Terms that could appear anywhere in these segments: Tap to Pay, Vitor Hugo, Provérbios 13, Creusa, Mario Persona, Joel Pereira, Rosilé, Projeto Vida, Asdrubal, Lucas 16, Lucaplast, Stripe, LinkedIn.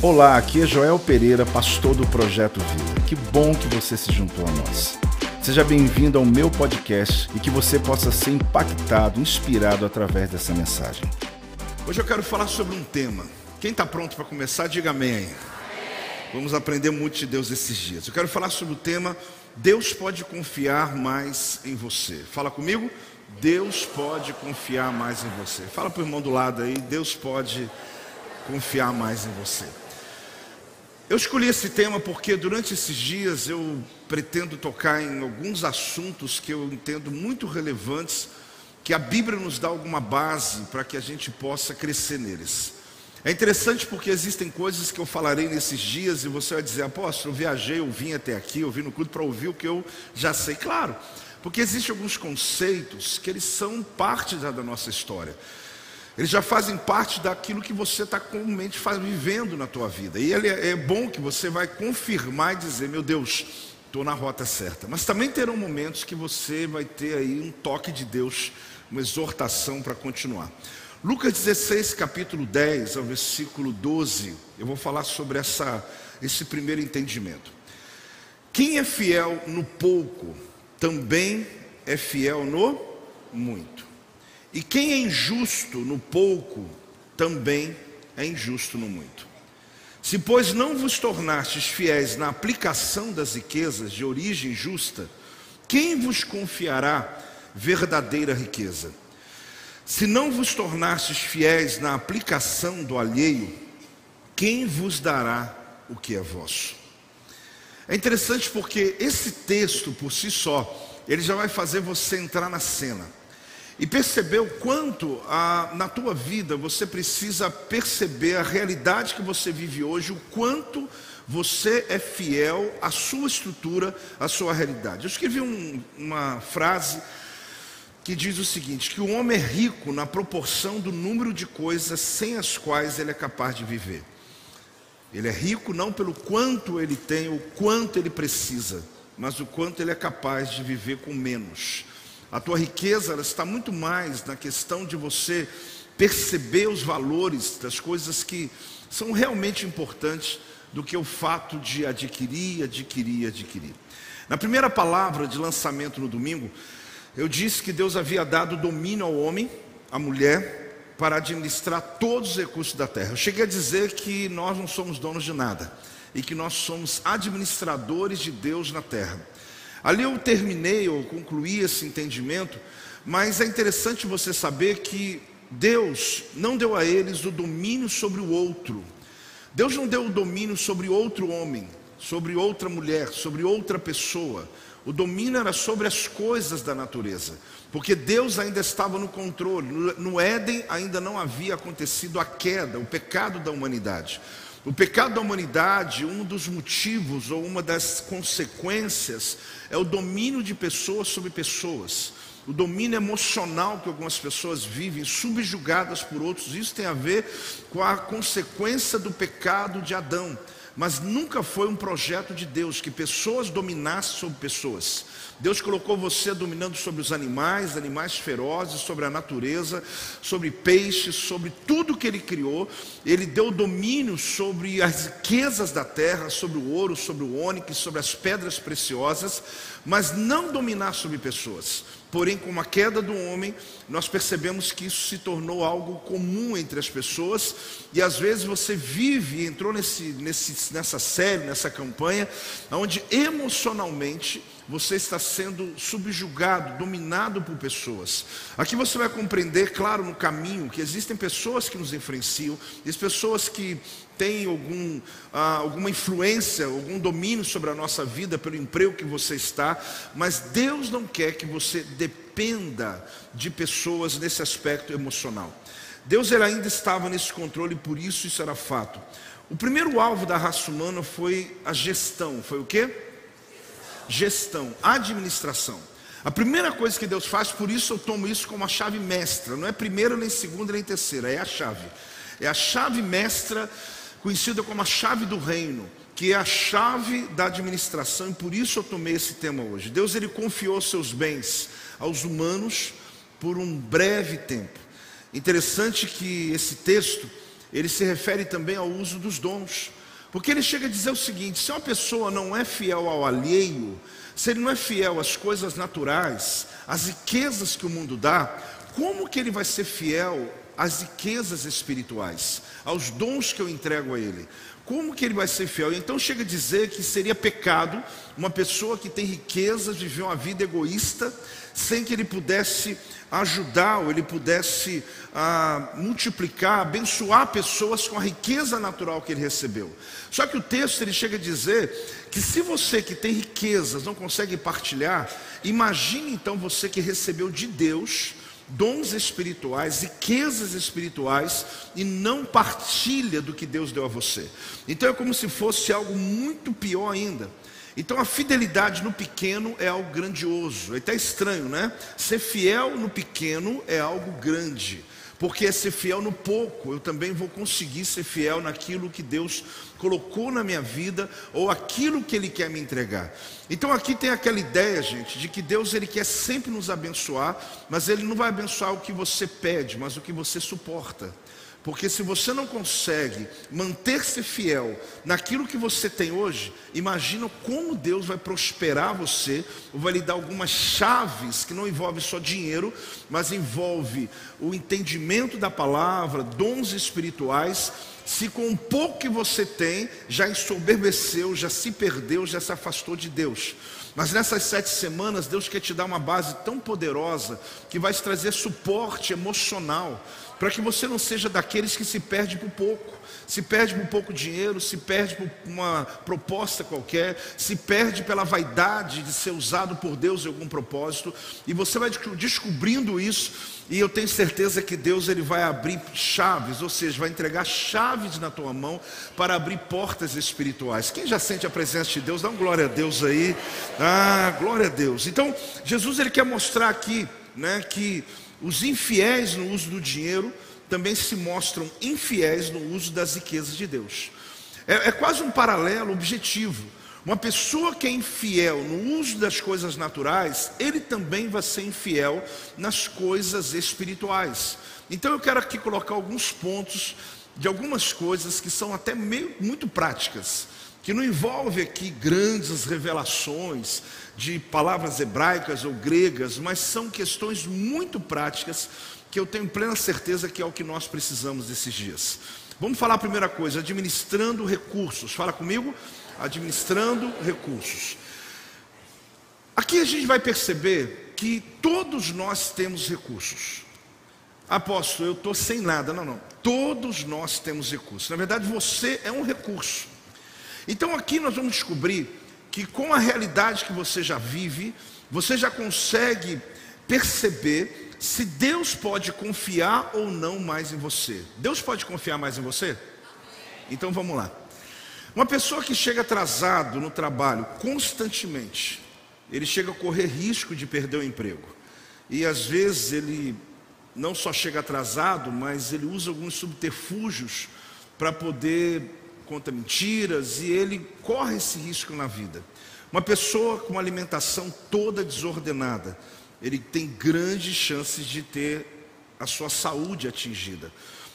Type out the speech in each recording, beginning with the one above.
Olá, aqui é Joel Pereira, pastor do Projeto Vida. Que bom que você se juntou a nós. Seja bem-vindo ao meu podcast e que você possa ser impactado, inspirado através dessa mensagem. Hoje eu quero falar sobre um tema. Quem está pronto para começar, diga amém aí. Vamos aprender muito de Deus esses dias. Eu quero falar sobre o tema: Deus pode confiar mais em você. Fala comigo. Deus pode confiar mais em você. Fala para o irmão do lado aí. Deus pode confiar mais em você. Eu escolhi esse tema porque durante esses dias eu pretendo tocar em alguns assuntos que eu entendo muito relevantes, que a Bíblia nos dá alguma base para que a gente possa crescer neles. É interessante porque existem coisas que eu falarei nesses dias e você vai dizer: apóstolo, eu viajei, eu vim até aqui, eu vim no culto para ouvir o que eu já sei. Claro, porque existem alguns conceitos que eles são parte da nossa história. Eles já fazem parte daquilo que você está comumente vivendo na tua vida. E é bom que você vai confirmar e dizer: meu Deus, estou na rota certa. Mas também terão momentos que você vai ter aí um toque de Deus, uma exortação para continuar. Lucas 16, capítulo 10, ao versículo 12, eu vou falar sobre esse primeiro entendimento. Quem é fiel no pouco, também é fiel no muito. E quem é injusto no pouco, também é injusto no muito. Se, pois, não vos tornastes fiéis na aplicação das riquezas de origem justa, quem vos confiará verdadeira riqueza? Se não vos tornastes fiéis na aplicação do alheio, quem vos dará o que é vosso? É interessante porque esse texto por si só, ele já vai fazer você entrar na cena e perceber o quanto na tua vida você precisa perceber a realidade que você vive hoje, o quanto você é fiel à sua estrutura, à sua realidade. Eu escrevi uma frase que diz o seguinte: que o homem é rico na proporção do número de coisas sem as quais ele é capaz de viver. Ele é rico não pelo quanto ele tem, o quanto ele precisa, mas o quanto ele é capaz de viver com menos. A tua riqueza, ela está muito mais na questão de você perceber os valores das coisas que são realmente importantes do que o fato de adquirir. Na primeira palavra de lançamento no domingo, eu disse que Deus havia dado domínio ao homem, à mulher, para administrar todos os recursos da terra. Eu cheguei a dizer que nós não somos donos de nada e que nós somos administradores de Deus na terra. Ali eu terminei ou concluí esse entendimento, mas é interessante você saber que Deus não deu a eles o domínio sobre o outro. Deus não deu o domínio sobre outro homem, sobre outra mulher, sobre outra pessoa. O domínio era sobre as coisas da natureza, porque Deus ainda estava no controle. No Éden ainda não havia acontecido a queda, o pecado da humanidade. O pecado da humanidade, um dos motivos ou uma das consequências é o domínio de pessoas sobre pessoas. O domínio emocional que algumas pessoas vivem, subjugadas por outros. Isso tem a ver com a consequência do pecado de Adão. Mas nunca foi um projeto de Deus que pessoas dominassem sobre pessoas. Deus colocou você dominando sobre os animais, animais ferozes, sobre a natureza, sobre peixes, sobre tudo que Ele criou. Ele deu domínio sobre as riquezas da terra, sobre o ouro, sobre o ônix, sobre as pedras preciosas, mas não dominar sobre pessoas. Porém, com a queda do homem, nós percebemos que isso se tornou algo comum entre as pessoas. E às vezes você vive, entrou nessa série, nessa campanha, onde emocionalmente você está sendo subjugado, dominado por pessoas. Aqui você vai compreender, claro, no caminho, que existem pessoas que nos influenciam, existem pessoas que tem alguma influência, algum domínio sobre a nossa vida, pelo emprego que você está, mas Deus não quer que você dependa de pessoas nesse aspecto emocional. Deus, ele ainda estava nesse controle, por isso era fato. O primeiro alvo da raça humana foi a gestão, foi o quê? Gestão, administração. A primeira coisa que Deus faz, por isso eu tomo isso como a chave mestra, não é primeira, nem segunda, nem terceira, é a chave. É a chave mestra, conhecida como a chave do reino, que é a chave da administração, e por isso eu tomei esse tema hoje. Deus, ele confiou seus bens aos humanos por um breve tempo. Interessante que esse texto, ele se refere também ao uso dos dons. Porque ele chega a dizer o seguinte: se uma pessoa não é fiel ao alheio, se ele não é fiel às coisas naturais, às riquezas que o mundo dá, como que ele vai ser fiel às riquezas espirituais, aos dons que eu entrego a ele? Como que ele vai ser fiel? Então chega a dizer que seria pecado uma pessoa que tem riquezas viver uma vida egoísta, sem que ele pudesse ajudar, ou ele pudesse multiplicar, abençoar pessoas com a riqueza natural que ele recebeu. Só que o texto ele chega a dizer que se você que tem riquezas não consegue partilhar, imagine então você que recebeu de Deus dons espirituais, riquezas espirituais, e não partilha do que Deus deu a você. Então é como se fosse algo muito pior ainda. Então a fidelidade no pequeno é algo grandioso. É até estranho, né? Ser fiel no pequeno é algo grande, porque é ser fiel no pouco. Eu também vou conseguir ser fiel naquilo que Deus colocou na minha vida, ou aquilo que Ele quer me entregar. Então aqui tem aquela ideia, gente, de que Deus Ele quer sempre nos abençoar, mas Ele não vai abençoar o que você pede, mas o que você suporta. Porque se você não consegue manter-se fiel naquilo que você tem hoje, imagina como Deus vai prosperar você, ou vai lhe dar algumas chaves que não envolve só dinheiro, mas envolve o entendimento da palavra, dons espirituais. Se com o pouco que você tem, já ensoberbeceu, já se perdeu, já se afastou de Deus. Mas nessas 7 semanas, Deus quer te dar uma base tão poderosa, que vai te trazer suporte emocional, para que você não seja daqueles que se perde por pouco, se perde por pouco dinheiro, se perde por uma proposta qualquer, se perde pela vaidade de ser usado por Deus em algum propósito. E você vai descobrindo isso, e eu tenho certeza que Deus ele vai abrir chaves, ou seja, vai entregar chaves na tua mão para abrir portas espirituais. Quem já sente a presença de Deus, dá um glória a Deus aí. Ah, glória a Deus. Então Jesus ele quer mostrar aqui, né, que os infiéis no uso do dinheiro também se mostram infiéis no uso das riquezas de Deus. É quase um paralelo objetivo. Uma pessoa que é infiel no uso das coisas naturais, ele também vai ser infiel nas coisas espirituais. Então eu quero aqui colocar alguns pontos de algumas coisas que são até muito práticas, que não envolve aqui grandes revelações de palavras hebraicas ou gregas, mas são questões muito práticas, que eu tenho plena certeza que é o que nós precisamos desses dias. Vamos falar a primeira coisa: administrando recursos. Fala comigo, administrando recursos. Aqui a gente vai perceber que todos nós temos recursos. Apóstolo, eu estou sem nada. Não, todos nós temos recursos. Na verdade, você é um recurso. Então aqui nós vamos descobrir que com a realidade que você já vive, você já consegue perceber se Deus pode confiar ou não mais em você. Deus pode confiar mais em você? Então vamos lá. Uma pessoa que chega atrasado no trabalho constantemente, ele chega a correr risco de perder o emprego. E às vezes ele não só chega atrasado, mas ele usa alguns subterfúgios para poder... conta mentiras, e ele corre esse risco na vida. Uma pessoa com uma alimentação toda desordenada, ele tem grandes chances de ter a sua saúde atingida.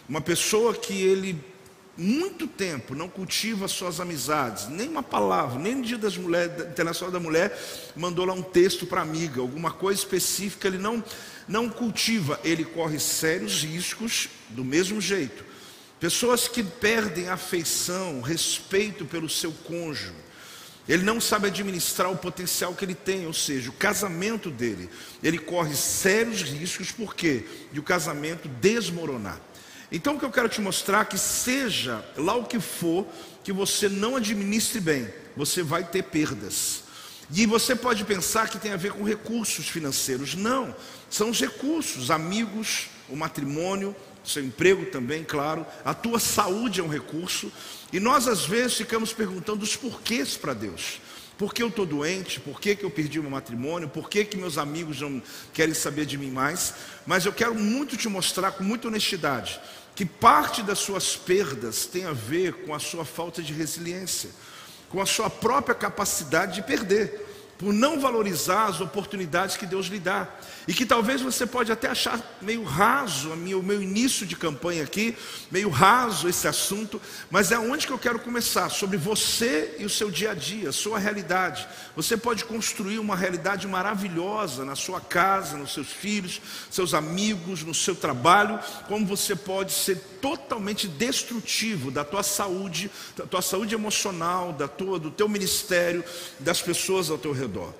Uma pessoa que ele muito tempo não cultiva suas amizades, nem uma palavra, nem no Dia das Mulheres, Internacional da Mulher, mandou lá um texto para amiga, alguma coisa específica, ele não cultiva, ele corre sérios riscos do mesmo jeito. Pessoas que perdem afeição, respeito pelo seu cônjuge, ele não sabe administrar o potencial que ele tem, ou seja, o casamento dele, ele corre sérios riscos, por quê? De o casamento desmoronar. Então o que eu quero te mostrar é que seja lá o que for, que você não administre bem, você vai ter perdas. E você pode pensar que tem a ver com recursos financeiros. Não, são os recursos, amigos, o matrimônio, seu emprego também, claro. A tua saúde é um recurso. E nós às vezes ficamos perguntando os porquês para Deus. Por que eu estou doente? Por que eu perdi meu matrimônio? Por que meus amigos não querem saber de mim mais? Mas eu quero muito te mostrar com muita honestidade que parte das suas perdas tem a ver com a sua falta de resiliência, com a sua própria capacidade de perder. por não valorizar as oportunidades que Deus lhe dá. E que talvez você pode até achar meio raso, o meu início de campanha aqui, meio raso esse assunto, mas é onde que eu quero começar, sobre você e o seu dia a dia, sua realidade. Você pode construir uma realidade maravilhosa na sua casa, nos seus filhos, seus amigos, no seu trabalho, como você pode ser totalmente destrutivo da tua saúde emocional, do teu ministério, das pessoas ao teu redor.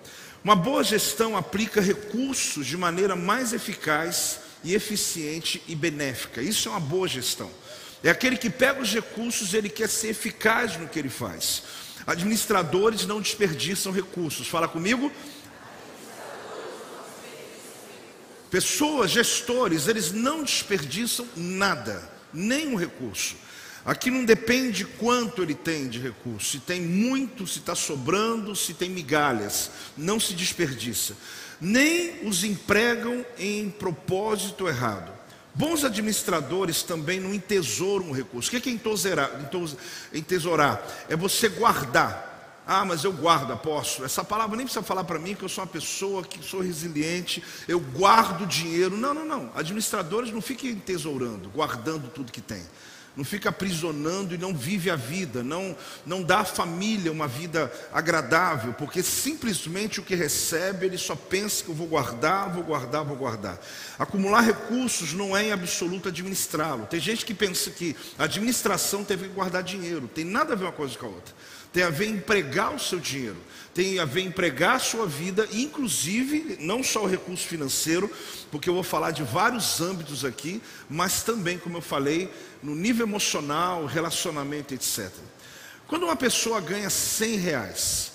Uma boa gestão aplica recursos de maneira mais eficaz e eficiente e benéfica. Isso é uma boa gestão. É aquele que pega os recursos, ele quer ser eficaz no que ele faz. Administradores não desperdiçam recursos. Fala comigo. Pessoas, gestores, eles não desperdiçam nada, nenhum recurso. Aqui não depende quanto ele tem de recurso, se tem muito, se está sobrando, se tem migalhas, não se desperdiça. Nem os empregam em propósito errado. Bons administradores também não entesouram o recurso. O que é entesourar? É você guardar. Ah, mas eu guardo, apóstolo. Essa palavra nem precisa falar para mim, que eu sou uma pessoa que sou resiliente, eu guardo dinheiro. Não, não, não. Administradores não fiquem entesourando, guardando tudo que tem. Não fica aprisionando e não vive a vida, não dá à família uma vida agradável, porque simplesmente o que recebe, ele só pensa que eu vou guardar, vou guardar, vou guardar. Acumular recursos não é em absoluto administrá-lo. Tem gente que pensa que a administração tem a ver com guardar dinheiro, tem nada a ver uma coisa com a outra. Tem a ver em empregar o seu dinheiro, tem a ver em empregar a sua vida, inclusive não só o recurso financeiro, porque eu vou falar de vários âmbitos aqui, mas também, como eu falei, no nível emocional, relacionamento, etc. Quando uma pessoa ganha 100 reais,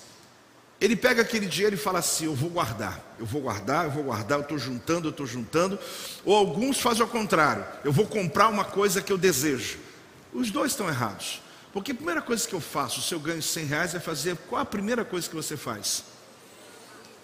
ele pega aquele dinheiro e fala assim, eu vou guardar, eu vou guardar, eu vou guardar, eu estou juntando, eu estou juntando. Ou alguns fazem o contrário, eu vou comprar uma coisa que eu desejo. Os dois estão errados. Porque a primeira coisa que eu faço, se eu ganho 100 reais, é fazer... Qual a primeira coisa que você faz?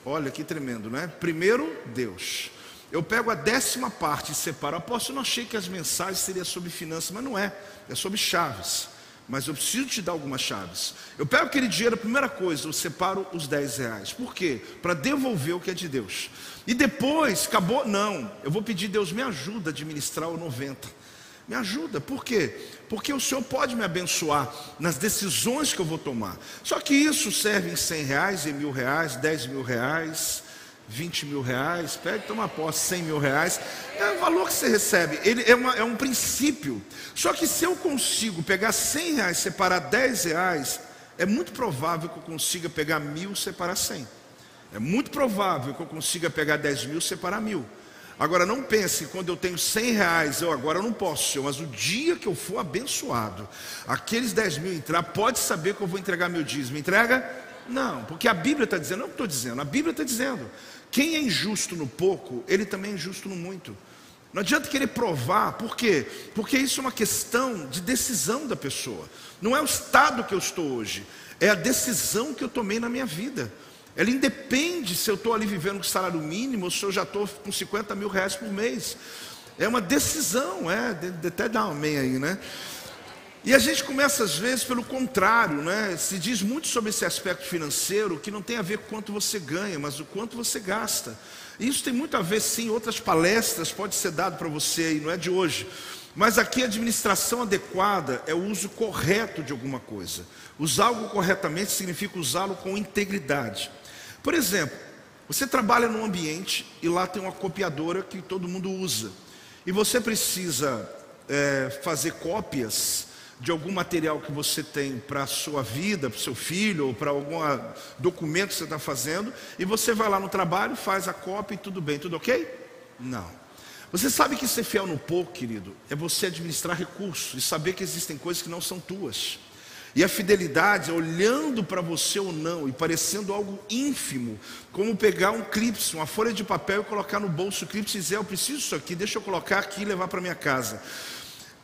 Olha, que tremendo, não é? Primeiro, Deus. Eu pego a 10ª parte e separo. Apóstolo, eu não achei que as mensagens seriam sobre finanças, mas não é. É sobre chaves. Mas eu preciso te dar algumas chaves. Eu pego aquele dinheiro, a primeira coisa, eu separo os 10 reais. Por quê? Para devolver o que é de Deus. E depois, acabou? Não. Eu vou pedir, Deus, me ajuda a administrar o 90. Me ajuda, por quê? Porque o Senhor pode me abençoar nas decisões que eu vou tomar. Só que isso serve em 100 reais, em 1.000 reais, 10.000 reais, 20.000 reais. Pede, toma posse, 100.000 reais. É o valor que você recebe, ele é um princípio. Só que se eu consigo pegar 100 reais, separar 10 reais, é muito provável que eu consiga pegar 1.000 e separar 100. É muito provável que eu consiga pegar 10.000 e separar 1.000. Agora não pense que quando eu tenho 100 reais, eu agora não posso, Senhor, mas o dia que eu for abençoado, aqueles 10.000 entrar, pode saber que eu vou entregar meu dízimo. Entrega? Não, porque a Bíblia está dizendo, não é o que estou dizendo, a Bíblia está dizendo, quem é injusto no pouco, ele também é injusto no muito. Não adianta querer provar, por quê? Porque isso é uma questão de decisão da pessoa. Não é o estado que eu estou hoje, é a decisão que eu tomei na minha vida. Ela independe se eu estou ali vivendo com salário mínimo ou se eu já estou com 50 mil reais por mês. É uma decisão, até dá um amém aí, né? E a gente começa às vezes pelo contrário, né? Se diz muito sobre esse aspecto financeiro que não tem a ver com quanto você ganha, mas o quanto você gasta. E isso tem muito a ver sim, outras palestras pode ser dado para você aí, não é de hoje. Mas aqui a administração adequada é o uso correto de alguma coisa. Usar algo corretamente significa usá-lo com integridade. Por exemplo, você trabalha num ambiente e lá tem uma copiadora que todo mundo usa. E você precisa fazer cópias de algum material que você tem para a sua vida, para o seu filho, ou para algum documento que você está fazendo. E você vai lá no trabalho, faz a cópia e tudo bem, tudo ok? Não. Você sabe que ser fiel no pouco, querido, é você administrar recursos e saber que existem coisas que não são tuas. E a fidelidade é olhando para você ou não, e parecendo algo ínfimo, como pegar um clips, uma folha de papel e colocar no bolso o clips e dizer, eu preciso disso aqui, deixa eu colocar aqui e levar para minha casa.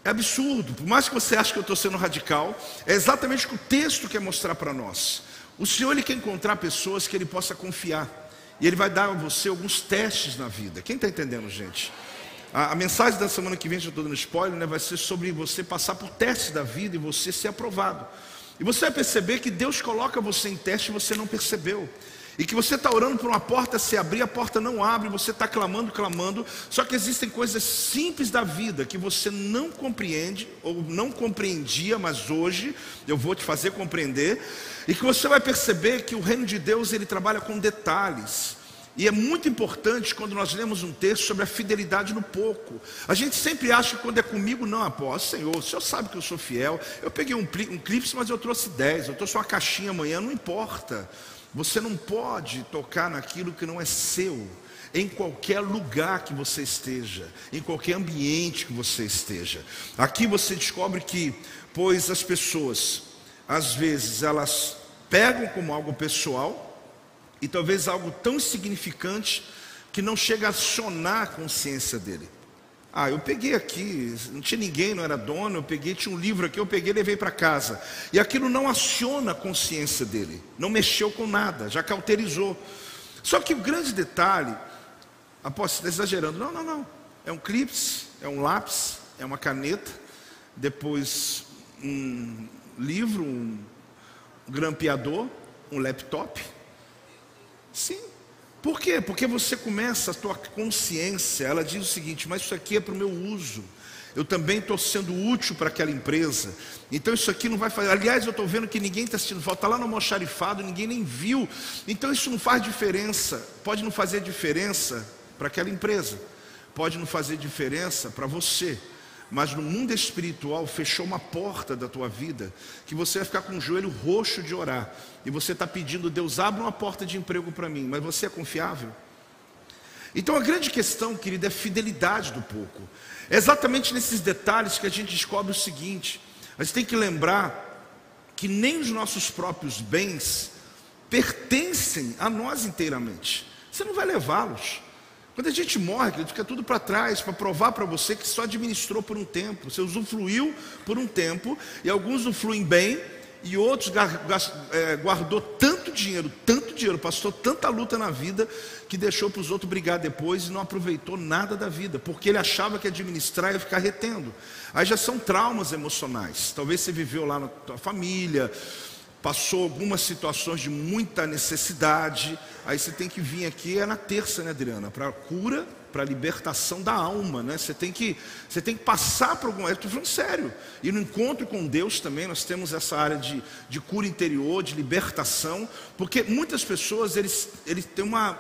É absurdo, por mais que você ache que eu estou sendo radical, é exatamente o que o texto quer mostrar para nós. O Senhor, ele quer encontrar pessoas que ele possa confiar, e ele vai dar a você alguns testes na vida. Quem está entendendo, gente? A mensagem da semana que vem, já estou dando spoiler, né, vai ser sobre você passar por testes da vida e você ser aprovado. E você vai perceber que Deus coloca você em teste e você não percebeu. E que você está orando por uma porta se abrir, a porta não abre, você está clamando, clamando. Só que existem coisas simples da vida que você não compreende, ou não compreendia, mas hoje eu vou te fazer compreender. E que você vai perceber que o reino de Deus, ele trabalha com detalhes. E é muito importante quando nós lemos um texto sobre a fidelidade no pouco. A gente sempre acha que quando é comigo, não, apóstolo, Senhor, o Senhor sabe que eu sou fiel. Eu peguei um clipe, mas eu trouxe 10, eu trouxe uma caixinha amanhã, não importa. Você não pode tocar naquilo que não é seu, em qualquer lugar que você esteja, em qualquer ambiente que você esteja. Aqui você descobre que, pois as pessoas, às vezes, elas pegam como algo pessoal, e talvez algo tão insignificante que não chega a acionar a consciência dele. Ah, eu peguei aqui, não tinha ninguém, não era dono, eu peguei, tinha um livro aqui, eu peguei e levei para casa. E aquilo não aciona a consciência dele, não mexeu com nada, já cauterizou. Só que o grande detalhe, apóstolo, você está exagerando, não. É um clips, é um lápis, é uma caneta, depois um livro, um grampeador, um laptop. Sim, por quê? Porque você começa, a tua consciência, ela diz o seguinte: mas isso aqui é para o meu uso, eu também estou sendo útil para aquela empresa, então isso aqui não vai fazer. Aliás, eu estou vendo que ninguém está assistindo, falta lá no almoxarifado, ninguém nem viu, então isso não faz diferença, pode não fazer diferença para aquela empresa, pode não fazer diferença para você, mas no mundo espiritual fechou uma porta da tua vida, que você vai ficar com o joelho roxo de orar, e você está pedindo: Deus, abre uma porta de emprego para mim, mas você é confiável? Então a grande questão, querido, é a fidelidade do pouco. É exatamente nesses detalhes que a gente descobre o seguinte: a gente tem que lembrar que nem os nossos próprios bens pertencem a nós inteiramente, você não vai levá-los. Quando a gente morre, fica tudo para trás, para provar para você que só administrou por um tempo, você usufruiu por um tempo, e alguns usufruem bem, e outros guardou tanto dinheiro, passou tanta luta na vida, que deixou para os outros brigar depois e não aproveitou nada da vida, porque ele achava que administrar ia ficar retendo. Aí já são traumas emocionais, talvez você viveu lá na tua família, passou algumas situações de muita necessidade. Aí você tem que vir aqui, é na terça, né, Adriana? Para cura, para libertação da alma, né? Você tem que passar por alguma... Eu estou falando sério. E no encontro com Deus também, nós temos essa área de cura interior, de libertação. Porque muitas pessoas, eles têm uma...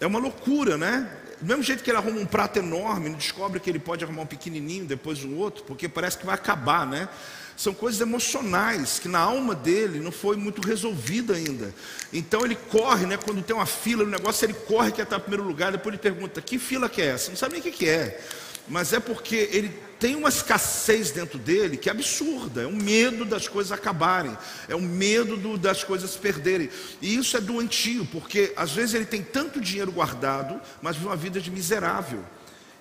É uma loucura, né? Do mesmo jeito que ele arruma um prato enorme, não descobre que ele pode arrumar um pequenininho, depois um outro, porque parece que vai acabar, né? São coisas emocionais, que na alma dele não foi muito resolvida ainda. Então ele corre, né? Quando tem uma fila no negócio, ele corre, quer estar em primeiro lugar, depois ele pergunta: que fila que é essa? Não sabe nem o que é. Mas é porque ele tem uma escassez dentro dele que é absurda. É um medo das coisas acabarem, é um medo das coisas perderem. E isso é doentio, porque às vezes ele tem tanto dinheiro guardado, mas vive uma vida de miserável.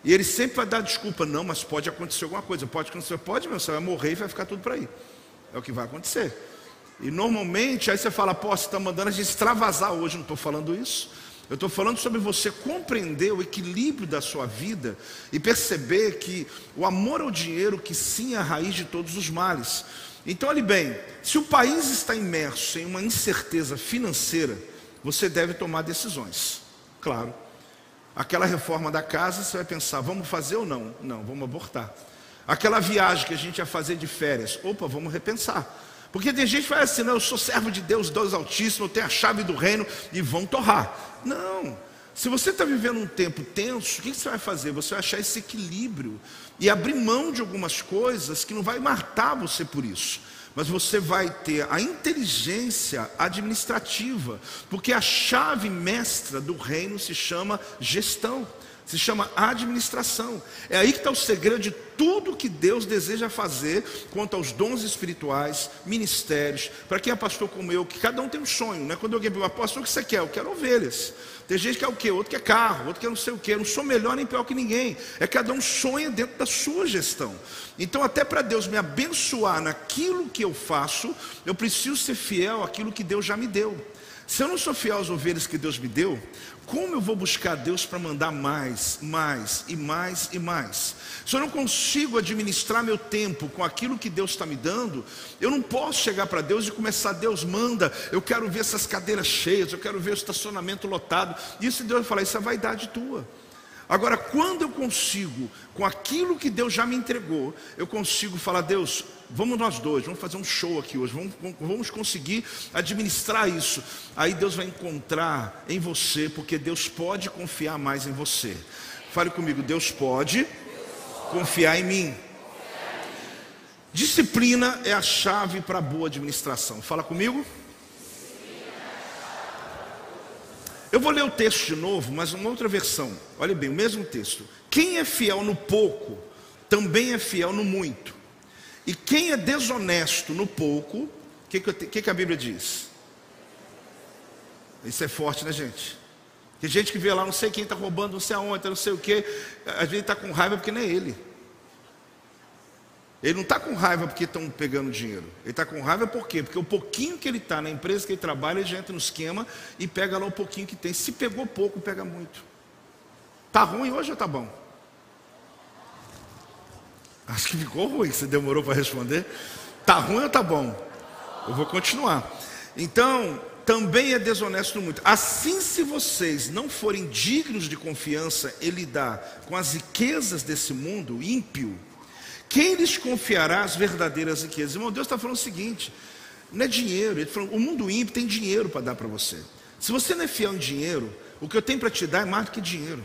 E ele sempre vai dar desculpa: não, mas pode acontecer alguma coisa. Pode, meu, você vai morrer e vai ficar tudo para aí. É o que vai acontecer. E normalmente, aí você fala: pô, você está mandando a gente extravasar hoje. Não estou falando isso. Eu estou falando sobre você compreender o equilíbrio da sua vida e perceber que o amor ao dinheiro, que sim é a raiz de todos os males. Então, olhe bem, se o país está imerso em uma incerteza financeira, você deve tomar decisões, claro. Aquela reforma da casa, você vai pensar: vamos fazer ou não? Não, vamos abortar. Aquela viagem que a gente ia fazer de férias, opa, vamos repensar. Porque tem gente que fala assim: não, eu sou servo de Deus, Deus Altíssimo, eu tenho a chave do reino, e vão torrar. Não, se você está vivendo um tempo tenso, o que você vai fazer? Você vai achar esse equilíbrio e abrir mão de algumas coisas que não vai matar você por isso, mas você vai ter a inteligência administrativa, porque a chave mestra do reino se chama gestão, se chama administração. É aí que está o segredo de tudo que Deus deseja fazer quanto aos dons espirituais, ministérios. Para quem é pastor como eu, que cada um tem um sonho, né? Quando alguém pergunta: pastor, o que você quer? Eu quero ovelhas. Tem gente que quer o quê? Outro quer carro, outro quer não sei o quê. Eu não sou melhor nem pior que ninguém. É cada um sonha dentro da sua gestão. Então, até para Deus me abençoar naquilo que eu faço, eu preciso ser fiel àquilo que Deus já me deu. Se eu não sou fiel às ovelhas que Deus me deu, como eu vou buscar Deus para mandar mais, mais e mais e mais? Se eu não consigo administrar meu tempo com aquilo que Deus está me dando, eu não posso chegar para Deus e começar: Deus, manda, eu quero ver essas cadeiras cheias, eu quero ver o estacionamento lotado. Isso Deus vai falar: isso é vaidade tua. Agora, quando eu consigo, com aquilo que Deus já me entregou, eu consigo falar: Deus, vamos nós dois, vamos fazer um show aqui hoje, vamos conseguir administrar isso. Aí Deus vai encontrar em você, porque Deus pode confiar mais em você. Fale comigo: Deus pode confiar em mim. Disciplina é a chave para a boa administração. Fala comigo. Eu vou ler o texto de novo, mas uma outra versão. Olha bem, o mesmo texto. Quem é fiel no pouco, também é fiel no muito. E quem é desonesto no pouco, o que a Bíblia diz? Isso é forte, né, gente? Tem gente que vê lá, não sei quem está roubando, não sei aonde, não sei o quê. Às vezes está com raiva porque não é ele. Ele não está com raiva porque estão pegando dinheiro. Ele está com raiva por quê? Porque o pouquinho que ele está na empresa que ele trabalha, ele já entra no esquema e pega lá o pouquinho que tem. Se pegou pouco, pega muito. Está ruim hoje ou está bom? Acho que ficou ruim, você demorou para responder. Está ruim ou está bom? Eu vou continuar. Então, também é desonesto muito. Assim, se vocês não forem dignos de confiança em lidar com as riquezas desse mundo ímpio, quem lhes confiará as verdadeiras riquezas? Irmão, Deus está falando o seguinte: não é dinheiro. Ele está falando: o mundo ímpio tem dinheiro para dar para você. Se você não é fiel em dinheiro, o que eu tenho para te dar é mais do que dinheiro.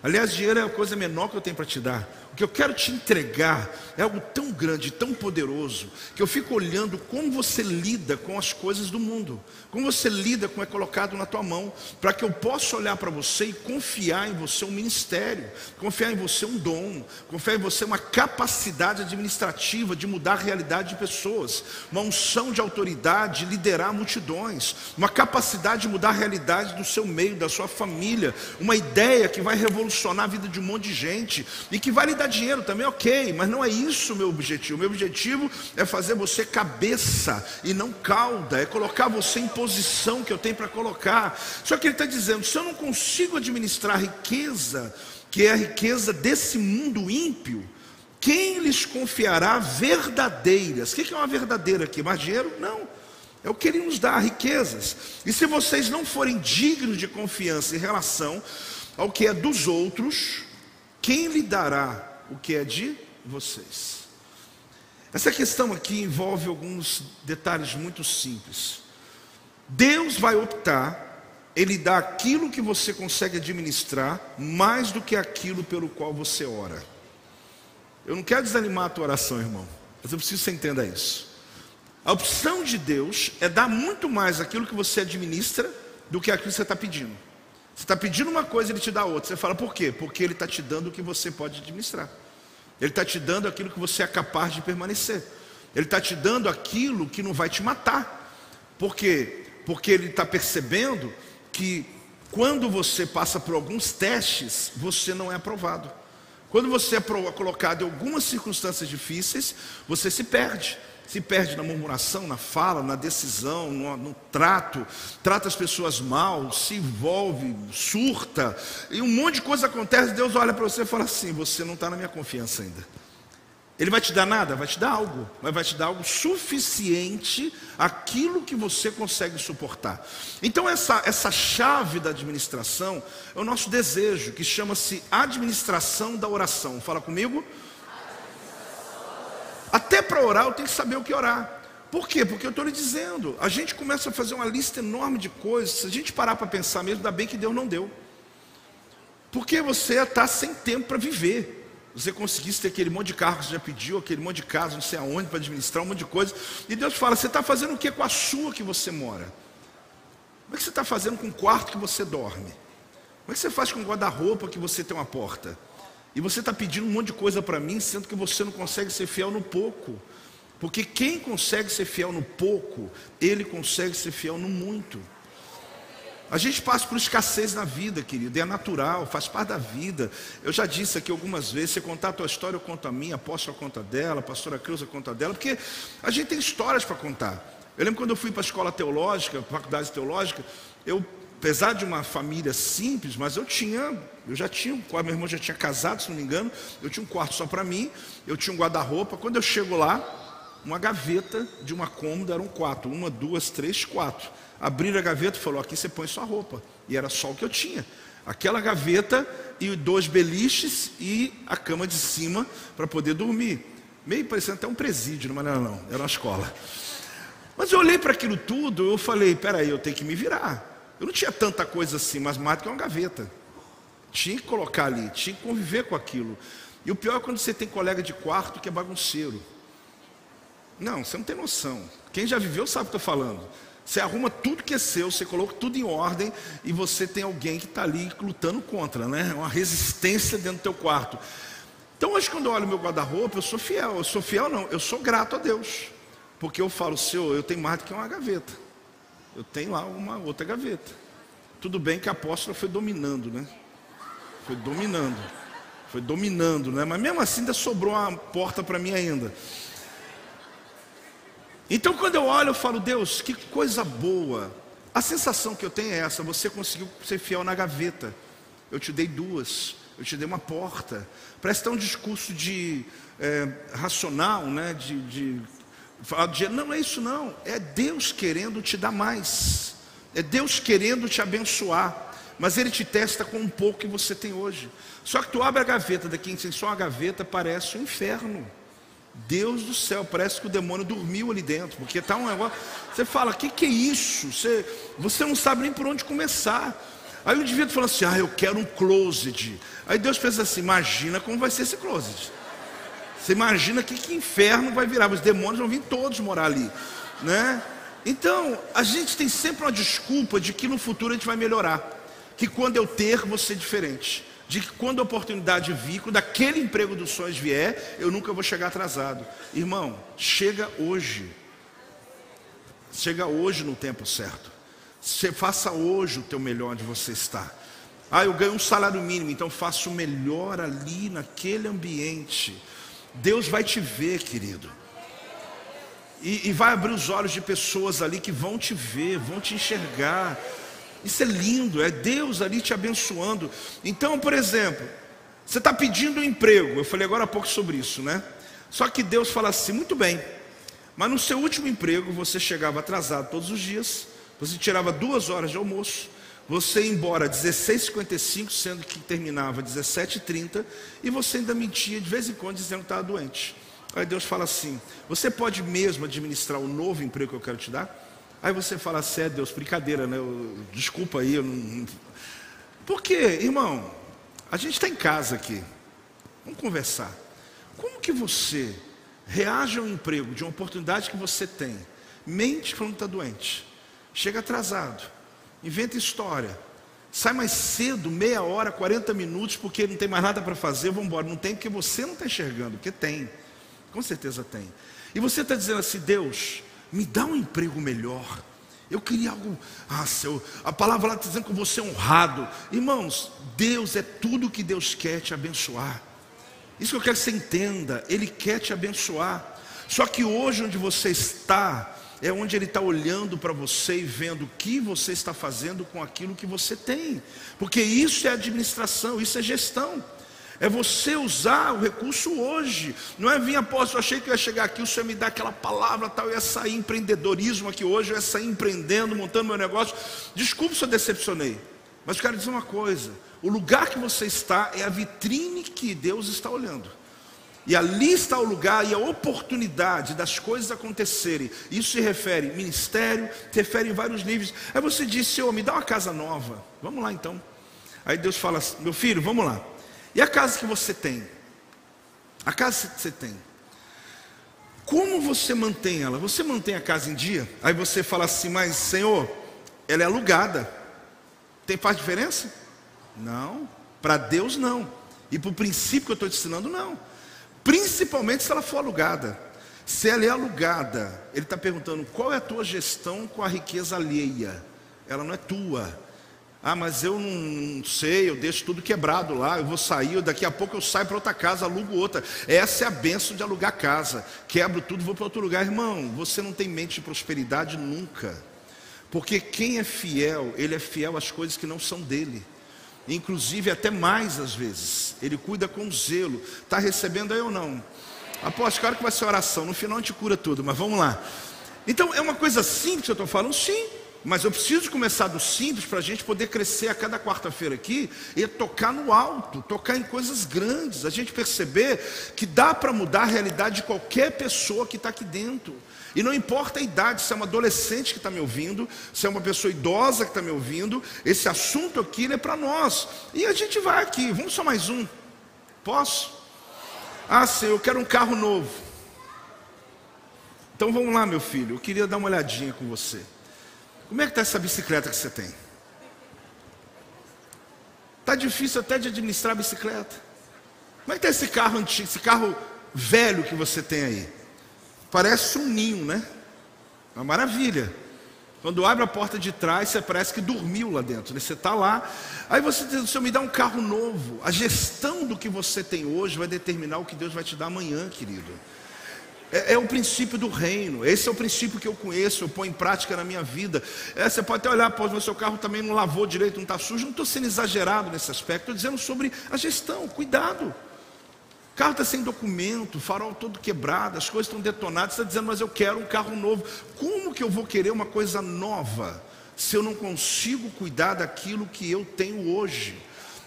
Aliás, dinheiro é a coisa menor que eu tenho para te dar. O que eu quero te entregar é algo tão grande, tão poderoso, que eu fico olhando como você lida com as coisas do mundo, como você lida com o que é colocado na tua mão, para que eu possa olhar para você e confiar em você um ministério, confiar em você um dom, confiar em você uma capacidade administrativa de mudar a realidade de pessoas, uma unção de autoridade, liderar multidões, uma capacidade de mudar a realidade do seu meio, da sua família, uma ideia que vai revolucionar a vida de um monte de gente e que vai lhe dar dinheiro também, ok, mas não é isso o meu objetivo. O meu objetivo é fazer você cabeça e não cauda, é colocar você em posição que eu tenho para colocar. Só que ele está dizendo: se eu não consigo administrar a riqueza, que é a riqueza desse mundo ímpio, quem lhes confiará verdadeiras? O que é uma verdadeira aqui? Mais dinheiro? Não. É o que ele nos dá, riquezas. E se vocês não forem dignos de confiança em relação ao que é dos outros, quem lhe dará o que é de vocês? Essa questão aqui envolve alguns detalhes muito simples. Deus vai optar, Ele dá aquilo que você consegue administrar, mais do que aquilo pelo qual você ora. Eu não quero desanimar a tua oração, irmão, mas eu preciso que você entenda isso. A opção de Deus é dar muito mais aquilo que você administra do que aquilo que você está pedindo. Você está pedindo uma coisa, Ele te dá outra. Você fala: por quê? Porque Ele está te dando o que você pode administrar. Ele está te dando aquilo que você é capaz de permanecer. Ele está te dando aquilo que não vai te matar. Por quê? Porque Ele está percebendo que quando você passa por alguns testes, você não é aprovado. Quando você é colocado em algumas circunstâncias difíceis, você se perde. Se perde na murmuração, na fala, na decisão, no trato, trata as pessoas mal, se envolve, surta, e um monte de coisa acontece. Deus olha para você e fala assim: você não está na minha confiança ainda. Ele vai te dar nada? Vai te dar algo, mas vai te dar algo suficiente, aquilo que você consegue suportar. Então essa chave da administração é o nosso desejo, que chama-se administração da oração. Fala comigo. Até para orar eu tenho que saber o que orar. Por quê? Porque eu estou lhe dizendo, a gente começa a fazer uma lista enorme de coisas. Se a gente parar para pensar mesmo, dá bem que Deus não deu. Porque você está sem tempo para viver. Você conseguisse ter aquele monte de carro que você já pediu, aquele monte de casa, não sei aonde, para administrar um monte de coisa. E Deus fala: você está fazendo o que com a sua que você mora? Como é que você está fazendo com o quarto que você dorme? Como é que você faz com o guarda-roupa que você tem uma porta? E você está pedindo um monte de coisa para mim, sendo que você não consegue ser fiel no pouco. Porque quem consegue ser fiel no pouco, ele consegue ser fiel no muito. A gente passa por escassez na vida, querido, é natural, faz parte da vida. Eu já disse aqui algumas vezes: você contar a tua história, eu conto a minha, a apóstola conta dela, a pastora Creusa conta dela, porque a gente tem histórias para contar. Eu lembro quando eu fui para a escola teológica, faculdade teológica, eu, apesar de uma família simples, mas eu já tinha um quarto, meu irmão já tinha casado, se não me engano, eu tinha um quarto só para mim, eu tinha um guarda-roupa. Quando eu chego lá, uma gaveta de uma cômoda, eram quatro, uma, duas, três, quatro. Abriram a gaveta e falou, aqui você põe sua roupa, e era só o que eu tinha. Aquela gaveta e dois beliches e a cama de cima para poder dormir. Meio parecendo até um presídio, mas não, era uma escola. Mas eu olhei para aquilo tudo, eu falei, peraí, eu tenho que me virar. Eu não tinha tanta coisa assim, mas mais do que uma gaveta. Tinha que colocar ali, tinha que conviver com aquilo. E o pior é quando você tem colega de quarto que é bagunceiro. Não, você não tem noção. Quem já viveu sabe o que eu estou falando. Você arruma tudo que é seu, você coloca tudo em ordem e você tem alguém que está ali lutando contra, né? Uma resistência dentro do teu quarto. Então hoje quando eu olho meu guarda-roupa, eu sou grato a Deus. Porque eu falo, Senhor, eu tenho mais do que uma gaveta. Eu tenho lá uma outra gaveta. Tudo bem que a apóstola foi dominando, né? Foi dominando, né? Mas mesmo assim ainda sobrou uma porta para mim ainda. Então quando eu olho eu falo, Deus, que coisa boa. A sensação que eu tenho é essa, você conseguiu ser fiel na gaveta. Eu te dei duas, eu te dei uma porta. Parece que tá um discurso de racional, né? De falar de não é isso não, é Deus querendo te dar mais. É Deus querendo te abençoar. Mas Ele te testa com um pouco que você tem hoje. Só que tu abre a gaveta daqui, sem só uma gaveta, parece um inferno. Deus do céu, parece que o demônio dormiu ali dentro, porque está um negócio, você fala, o que é isso? Você não sabe nem por onde começar. Aí o indivíduo fala assim, eu quero um closet. Aí Deus pensa assim, imagina como vai ser esse closet. Você imagina que inferno vai virar, os demônios vão vir todos morar ali, né? Então, a gente tem sempre uma desculpa de que no futuro a gente vai melhorar, que quando eu ter, vou ser diferente. De que quando a oportunidade vir, quando aquele emprego dos sonhos vier, eu nunca vou chegar atrasado. Irmão, chega hoje. Chega hoje no tempo certo. Faça hoje o teu melhor onde você está. Eu ganho um salário mínimo, então faça o melhor ali naquele ambiente. Deus vai te ver, querido. E vai abrir os olhos de pessoas ali que vão te ver, vão te enxergar. Isso é lindo, é Deus ali te abençoando. Então, por exemplo, você está pedindo um emprego. Eu falei agora há pouco sobre isso, né? Só que Deus fala assim, muito bem. Mas no seu último emprego, você chegava atrasado todos os dias. Você tirava 2 horas de almoço. Você ia embora às 16h55, sendo que terminava às 17h30. E você ainda mentia de vez em quando, dizendo que estava doente. Aí Deus fala assim, você pode mesmo administrar o novo emprego que eu quero te dar? Aí você fala, sério, Deus, brincadeira, né? Desculpa aí, eu não... Por quê, irmão? A gente está em casa aqui. Vamos conversar. Como que você reage a um emprego, de uma oportunidade que você tem? Mente falando que está doente. Chega atrasado. Inventa história. Sai mais cedo, meia hora, 40 minutos, porque não tem mais nada para fazer, vamos embora. Não tem porque você não está enxergando, porque tem. Com certeza tem. E você está dizendo assim, Deus... me dá um emprego melhor, eu queria algo, a palavra lá está dizendo que você é honrado, irmãos, Deus é tudo que Deus quer te abençoar, isso que eu quero que você entenda, Ele quer te abençoar, só que hoje onde você está, é onde Ele está olhando para você e vendo o que você está fazendo com aquilo que você tem, porque isso é administração, isso é gestão, é você usar o recurso hoje. Não é vir, apóstolo, eu achei que eu ia chegar aqui, o Senhor me dá aquela palavra tal, eu ia sair empreendedorismo aqui hoje, eu ia sair empreendendo, montando meu negócio. Desculpe se eu decepcionei, mas eu quero dizer uma coisa. O lugar que você está é a vitrine que Deus está olhando. E ali está o lugar e a oportunidade das coisas acontecerem. Isso se refere a ministério, se refere em vários níveis. Aí você diz, Senhor, me dá uma casa nova. Vamos lá então. Aí Deus fala assim, meu filho, vamos lá. E a casa que você tem? A casa que você tem, como você mantém ela? Você mantém a casa em dia? Aí você fala assim, mas Senhor, ela é alugada. Faz diferença? Não, para Deus não. E para o princípio que eu estou te ensinando, não. Principalmente se ela for alugada. Se ela é alugada, Ele está perguntando, qual é a tua gestão com a riqueza alheia? Ela não é tua. Ah, mas eu não sei, eu deixo tudo quebrado lá, eu vou sair, daqui a pouco eu saio para outra casa, alugo outra. Essa é a bênção de alugar casa. Quebro tudo, vou para outro lugar. Irmão, você não tem mente de prosperidade nunca. Porque quem é fiel, ele é fiel às coisas que não são dele. Inclusive até mais às vezes. Ele cuida com zelo. Está recebendo aí ou não? Aposto, claro que vai ser oração. No final a gente cura tudo, mas vamos lá. Então é uma coisa simples que eu estou falando, sim. Mas eu preciso começar do simples para a gente poder crescer a cada quarta-feira aqui e tocar no alto, tocar em coisas grandes. A gente perceber que dá para mudar a realidade de qualquer pessoa que está aqui dentro. E não importa a idade, se é uma adolescente que está me ouvindo, se é uma pessoa idosa que está me ouvindo, esse assunto aqui é para nós. E a gente vai aqui, vamos só mais um. Posso? Ah, Senhor, eu quero um carro novo. Então vamos lá, meu filho, eu queria dar uma olhadinha com você. Como é que está essa bicicleta que você tem? Está difícil até de administrar a bicicleta. Como é que está esse carro antigo, esse carro velho que você tem aí? Parece um ninho, né? Uma maravilha. Quando abre a porta de trás, você parece que dormiu lá dentro, né? Você está lá, aí você diz, Senhor, me dá um carro novo. A gestão do que você tem hoje vai determinar o que Deus vai te dar amanhã, querido. É o princípio do reino. Esse é o princípio que eu conheço, eu ponho em prática na minha vida. Você pode até olhar, pô, seu carro também não lavou direito, não está sujo. Não estou sendo exagerado nesse aspecto. Estou dizendo sobre a gestão, cuidado. O carro está sem documento, o farol todo quebrado, as coisas estão detonadas. Você está dizendo, mas eu quero um carro novo. Como que eu vou querer uma coisa nova se eu não consigo cuidar daquilo que eu tenho hoje?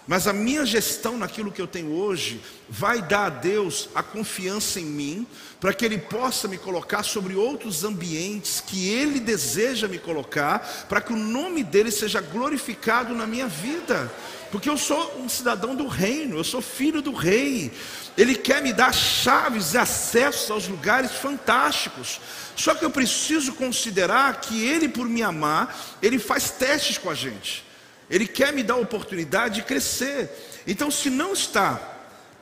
Mas a minha gestão naquilo que eu tenho hoje vai dar a Deus a confiança em mim, para que Ele possa me colocar sobre outros ambientes que Ele deseja me colocar, para que o nome dEle seja glorificado na minha vida. Porque eu sou um cidadão do reino, eu sou filho do rei. Ele quer me dar chaves e acesso aos lugares fantásticos. Só que eu preciso considerar que Ele, por me amar, Ele faz testes com a gente. Ele quer me dar a oportunidade de crescer. Então, se não está,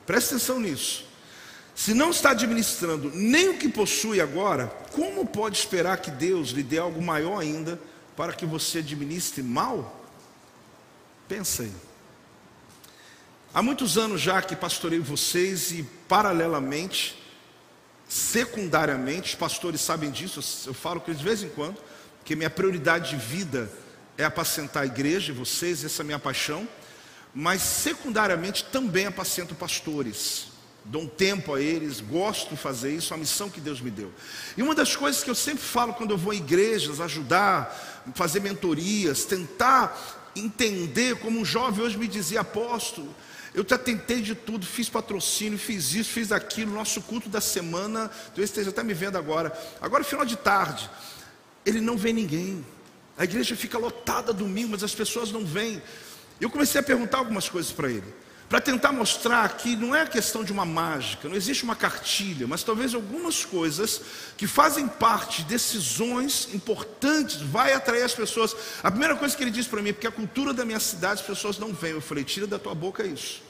presta atenção nisso, se não está administrando nem o que possui agora, como pode esperar que Deus lhe dê algo maior ainda para que você administre mal? Pensa aí. Há muitos anos já que pastoreio vocês e paralelamente, secundariamente, os pastores sabem disso, eu falo com eles de vez em quando, que minha prioridade de vida é apacentar a igreja e vocês, essa é a minha paixão, mas secundariamente também apacento pastores, dou um tempo a eles, gosto de fazer isso, é a missão que Deus me deu. E uma das coisas que eu sempre falo quando eu vou em igrejas, ajudar, fazer mentorias, tentar entender, como um jovem hoje me dizia, apóstolo, eu já tentei de tudo, fiz patrocínio, fiz isso, fiz aquilo, nosso culto da semana, talvez esteja até me vendo agora final de tarde, ele não vê ninguém. A igreja fica lotada domingo, mas as pessoas não vêm. Eu comecei a perguntar algumas coisas para ele, para tentar mostrar que não é questão de uma mágica, não existe uma cartilha, mas talvez algumas coisas que fazem parte de decisões importantes, vai atrair as pessoas. A primeira coisa que ele disse para mim, porque a cultura da minha cidade, as pessoas não vêm. Eu falei, tira da tua boca isso.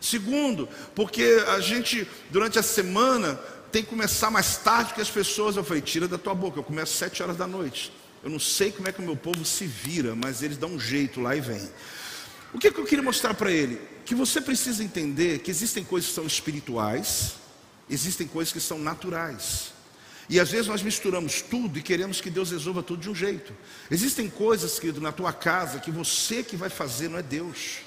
Segundo, porque a gente, durante a semana, tem que começar mais tarde que as pessoas. Eu falei, tira da tua boca, eu começo às 7 horas da noite. Eu não sei como é que o meu povo se vira, mas eles dão um jeito lá e vem. O que eu queria mostrar para ele? Que você precisa entender que existem coisas que são espirituais, existem coisas que são naturais. E às vezes nós misturamos tudo e queremos que Deus resolva tudo de um jeito. Existem coisas, querido, na tua casa que você que vai fazer, não é Deus.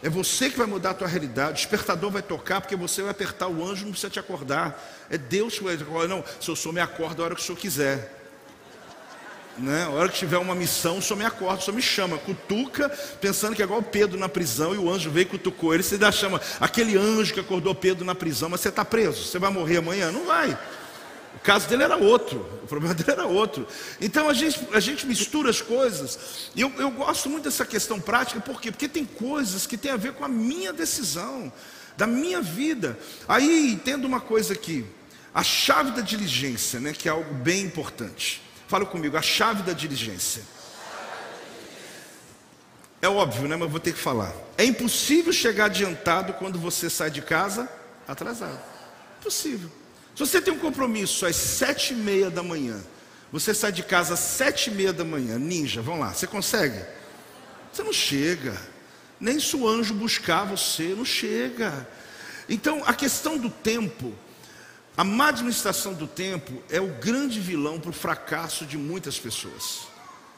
É você que vai mudar a tua realidade. O despertador vai tocar porque você vai apertar o anjo, não precisa te acordar. É Deus que vai te acordar. Não, se eu sou, me acorda a hora que o senhor quiser. Né? A hora que tiver uma missão, o senhor me acorda, o senhor me chama, cutuca, pensando que é igual Pedro na prisão, e o anjo veio e cutucou ele, você dá chama, aquele anjo que acordou Pedro na prisão, mas você está preso, você vai morrer amanhã? Não vai. O caso dele era outro, o problema dele era outro. Então a gente mistura as coisas. E eu gosto muito dessa questão prática, por quê? Porque tem coisas que tem a ver com a minha decisão, da minha vida. Aí entendo uma coisa aqui, a chave da diligência, né, que é algo bem importante. Fala comigo, a chave da diligência. É óbvio, né? Mas eu vou ter que falar. É impossível chegar adiantado quando você sai de casa atrasado. Impossível. Se você tem um compromisso às 7:30 da manhã, você sai de casa às 7:30 da manhã, ninja, vamos lá, você consegue? Você não chega. Nem se o anjo buscar você, não chega. Então, a questão do tempo, a má administração do tempo é o grande vilão para o fracasso de muitas pessoas.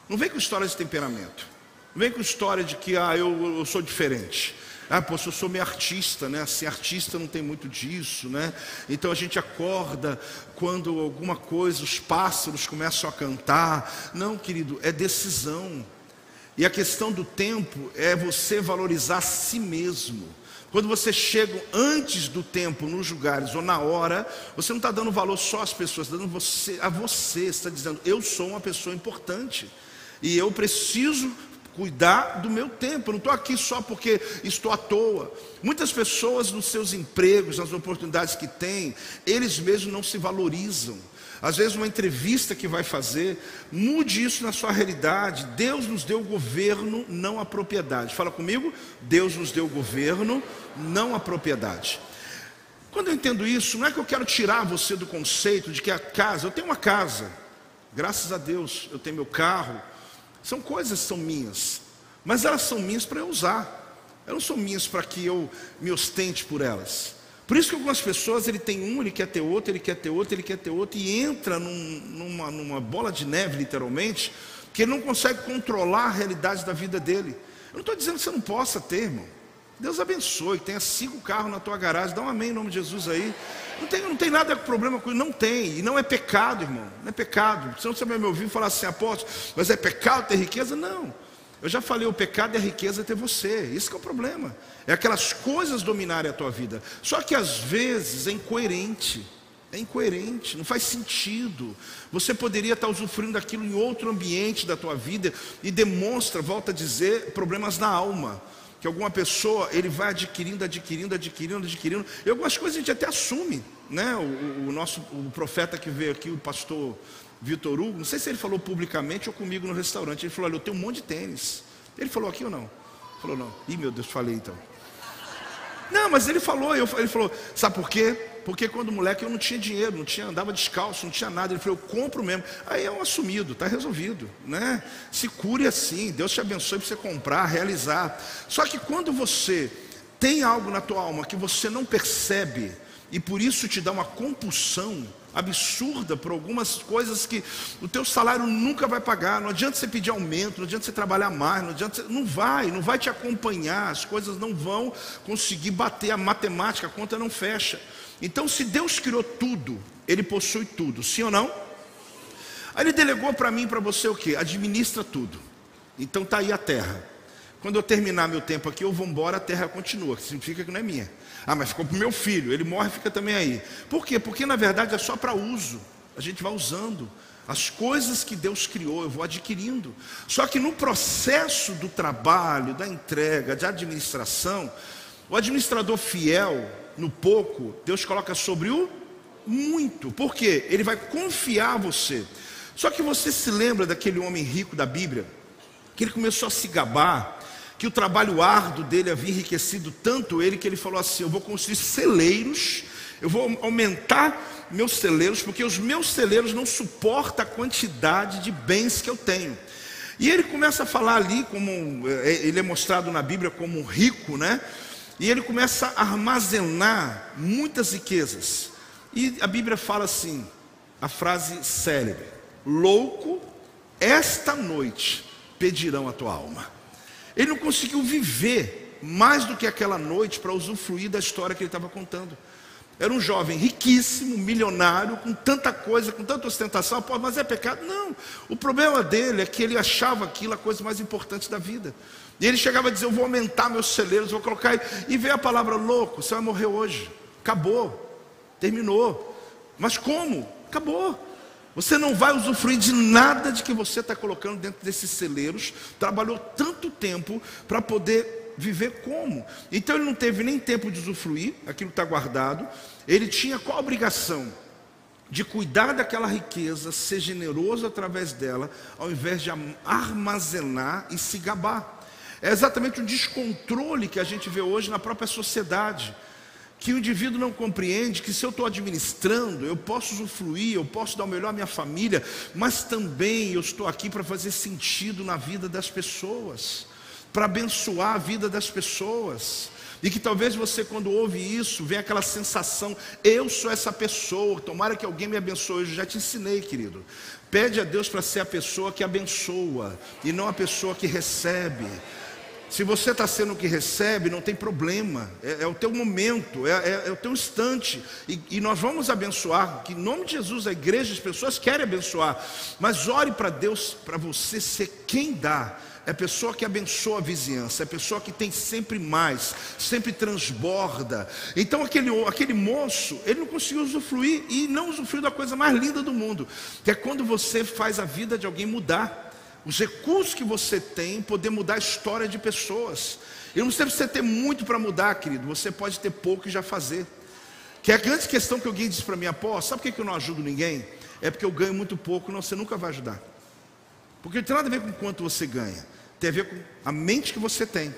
Não vem com história de temperamento. Não vem com história de que eu sou diferente. Ah, pô, se eu sou meio artista, né? Assim, artista não tem muito disso, né? Então a gente acorda quando alguma coisa, os pássaros começam a cantar. Não, querido, é decisão. E a questão do tempo é você valorizar si mesmo. Quando você chega antes do tempo nos lugares ou na hora, você não está dando valor só às pessoas, está dando a você, está dizendo, eu sou uma pessoa importante e eu preciso cuidar do meu tempo. Eu não estou aqui só porque estou à toa. Muitas pessoas nos seus empregos, nas oportunidades que têm, eles mesmos não se valorizam. Às vezes uma entrevista que vai fazer, mude isso na sua realidade. Deus nos deu o governo, não a propriedade. Fala comigo, Deus nos deu o governo, não a propriedade. Quando eu entendo isso, não é que eu quero tirar você do conceito de que a casa, eu tenho uma casa, graças a Deus, eu tenho meu carro. São coisas que são minhas, mas elas são minhas para eu usar. Elas não são minhas para que eu me ostente por elas. Por isso que algumas pessoas, ele tem um, ele quer ter outro, ele quer ter outro, ele quer ter outro, e entra numa bola de neve, literalmente, que ele não consegue controlar a realidade da vida dele. Eu não estou dizendo que você não possa ter, irmão. Deus abençoe, tenha 5 carros na tua garagem, dá um amém em nome de Jesus aí. Não tem nada de problema com isso, não tem, e não é pecado, irmão, não é pecado. Senão você vai me ouvir falar assim, apóstolo, mas é pecado ter riqueza? Não, eu já falei, o pecado é a riqueza ter você, isso que é o problema. É aquelas coisas dominarem a tua vida, só que às vezes é incoerente, não faz sentido. Você poderia estar usufruindo daquilo em outro ambiente da tua vida, e demonstra, volta a dizer, problemas na alma. Que alguma pessoa, ele vai adquirindo. E algumas coisas a gente até assume, né? O profeta que veio aqui, o pastor Vitor Hugo, não sei se ele falou publicamente ou comigo no restaurante. Ele falou, olha, eu tenho um monte de tênis. Ele falou aqui ou não? Falou não. Ih, meu Deus, falei então. Não, mas ele falou, ele falou, sabe por quê? Porque quando moleque eu não tinha dinheiro, andava descalço, não tinha nada. Ele falou, eu compro mesmo. Aí é um assumido, está resolvido, né? Se cure assim, Deus te abençoe para você comprar, realizar. Só que quando você tem algo na tua alma que você não percebe, e por isso te dá uma compulsão absurda por algumas coisas que o teu salário nunca vai pagar, não adianta você pedir aumento, não adianta você trabalhar mais, não adianta você, não vai te acompanhar, as coisas não vão conseguir bater a matemática, a conta não fecha. Então, se Deus criou tudo, Ele possui tudo, sim ou não? Aí Ele delegou para mim e para você o que? Administra tudo. Então está aí a terra. Quando eu terminar meu tempo aqui, eu vou embora, a terra continua, que significa que não é minha. Ah, mas ficou para o meu filho, ele morre e fica também aí. Por quê? Porque na verdade é só para uso, a gente vai usando. As coisas que Deus criou, eu vou adquirindo. Só que no processo do trabalho, da entrega, de administração, o administrador fiel, no pouco, Deus coloca sobre o muito. Por quê? Ele vai confiar você. Só que você se lembra daquele homem rico da Bíblia, que ele começou a se gabar, que o trabalho árduo dele havia enriquecido tanto ele, que ele falou assim, eu vou construir celeiros, eu vou aumentar meus celeiros, porque os meus celeiros não suportam a quantidade de bens que eu tenho. E ele começa a falar ali, como ele é mostrado na Bíblia como um rico, né? E ele começa a armazenar muitas riquezas. E a Bíblia fala assim, a frase célebre, louco, esta noite pedirão a tua alma. Ele não conseguiu viver mais do que aquela noite para usufruir da história que ele estava contando. Era um jovem riquíssimo, milionário, com tanta coisa, com tanta ostentação. Pô, mas é pecado? Não. O problema dele é que ele achava aquilo a coisa mais importante da vida. E ele chegava a dizer, eu vou aumentar meus celeiros, vou colocar... E veio a palavra, louco, você vai morrer hoje. Acabou. Terminou. Mas como? Acabou. Você não vai usufruir de nada de que você está colocando dentro desses celeiros. Trabalhou tanto tempo para poder viver como? Então ele não teve nem tempo de usufruir, aquilo está guardado. Ele tinha qual a obrigação? De cuidar daquela riqueza, ser generoso através dela, ao invés de armazenar e se gabar. É exatamente o descontrole que a gente vê hoje na própria sociedade. Que o indivíduo não compreende que se eu estou administrando, eu posso usufruir, eu posso dar o melhor à minha família, mas também eu estou aqui para fazer sentido na vida das pessoas. para abençoar a vida das pessoas. E que talvez você, quando ouve isso, vem aquela sensação: eu sou essa pessoa, tomara que alguém me abençoe. Eu já te ensinei, querido. Pede a Deus para ser a pessoa que abençoa e não a pessoa que recebe. Se você está sendo o que recebe, não tem problema. É o teu momento, é o teu instante. E nós vamos abençoar. Que em nome de Jesus, a igreja, as pessoas querem abençoar. Mas ore para Deus, para você ser quem dá. É a pessoa que abençoa a vizinhança, é a pessoa que tem sempre mais, sempre transborda. Então aquele moço, ele não conseguiu usufruir, e não usufruiu da coisa mais linda do mundo, que é quando você faz a vida de alguém mudar. Os recursos que você tem, poder mudar a história de pessoas. E não precisa você ter muito para mudar, querido, você pode ter pouco e já fazer. Que é a grande questão que alguém diz para mim: pô, sabe por que eu não ajudo ninguém? É porque eu ganho muito pouco. Não, você nunca vai ajudar. Porque não tem nada a ver com quanto você ganha, tem a ver com a mente que você tem.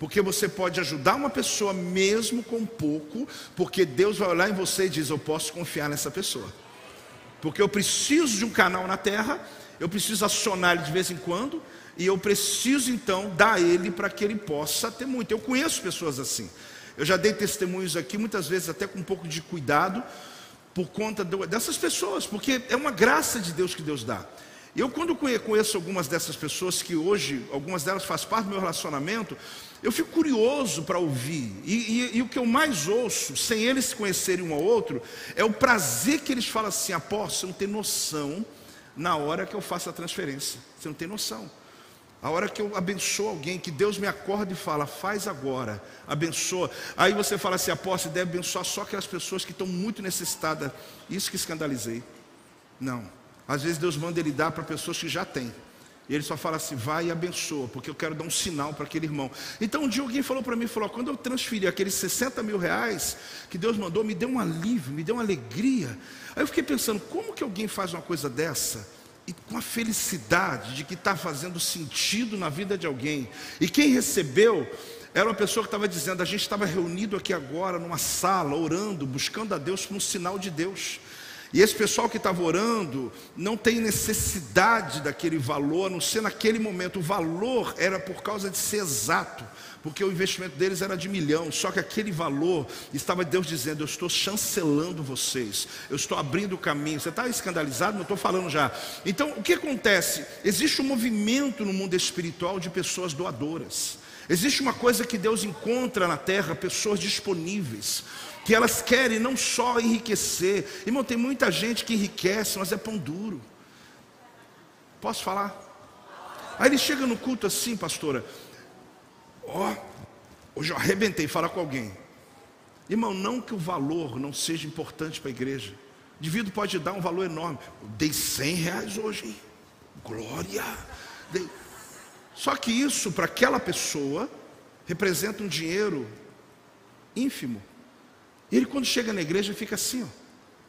Porque você pode ajudar uma pessoa mesmo com pouco, porque Deus vai olhar em você e diz: eu posso confiar nessa pessoa, porque eu preciso de um canal na terra, eu preciso acionar ele de vez em quando, e eu preciso então dar a ele para que ele possa ter muito. Eu conheço pessoas assim, eu já dei testemunhos aqui, muitas vezes até com um pouco de cuidado, por conta dessas pessoas, porque é uma graça de Deus que Deus dá. Eu, quando conheço algumas dessas pessoas, que hoje, algumas delas fazem parte do meu relacionamento, eu fico curioso para ouvir. E o que eu mais ouço, sem eles se conhecerem um ao outro, é o prazer que eles falam assim: você não tem noção na hora que eu faço a transferência. Você não tem noção. A hora que eu abençoo alguém, que Deus me acorda e fala: faz agora, abençoa. Aí você fala assim: você deve abençoar só aquelas pessoas que estão muito necessitadas. Isso que escandalizei. Não. Às vezes Deus manda ele dar para pessoas que já têm, e ele só fala assim: vai e abençoa, porque eu quero dar um sinal para aquele irmão. Então um dia alguém falou para mim, quando eu transferi aqueles 60 mil reais que Deus mandou, me deu um alívio, me deu uma alegria. Aí eu fiquei pensando: como que alguém faz uma coisa dessa, e com a felicidade de que está fazendo sentido na vida de alguém? E quem recebeu era uma pessoa que estava dizendo: a gente estava reunido aqui agora numa sala, orando, buscando a Deus como um sinal de Deus. E esse pessoal que estava orando não tem necessidade daquele valor, a não ser naquele momento. O valor era por causa de ser exato, porque o investimento deles era de milhão. Só que aquele valor, estava Deus dizendo: eu estou chancelando vocês, eu estou abrindo o caminho. Você está escandalizado? Não estou falando já. Então o que acontece? Existe um movimento no mundo espiritual de pessoas doadoras. Existe uma coisa que Deus encontra na terra: pessoas disponíveis, que elas querem não só enriquecer. Irmão, tem muita gente que enriquece, mas é pão duro. Posso falar? Aí ele chega no culto assim: pastora, hoje eu arrebentei, fala com alguém. Irmão, não que o valor não seja importante para a igreja. O indivíduo pode dar um valor enorme. Eu dei 100 reais hoje, hein? Glória! Só que isso, para aquela pessoa, representa um dinheiro ínfimo. E ele, quando chega na igreja, fica assim,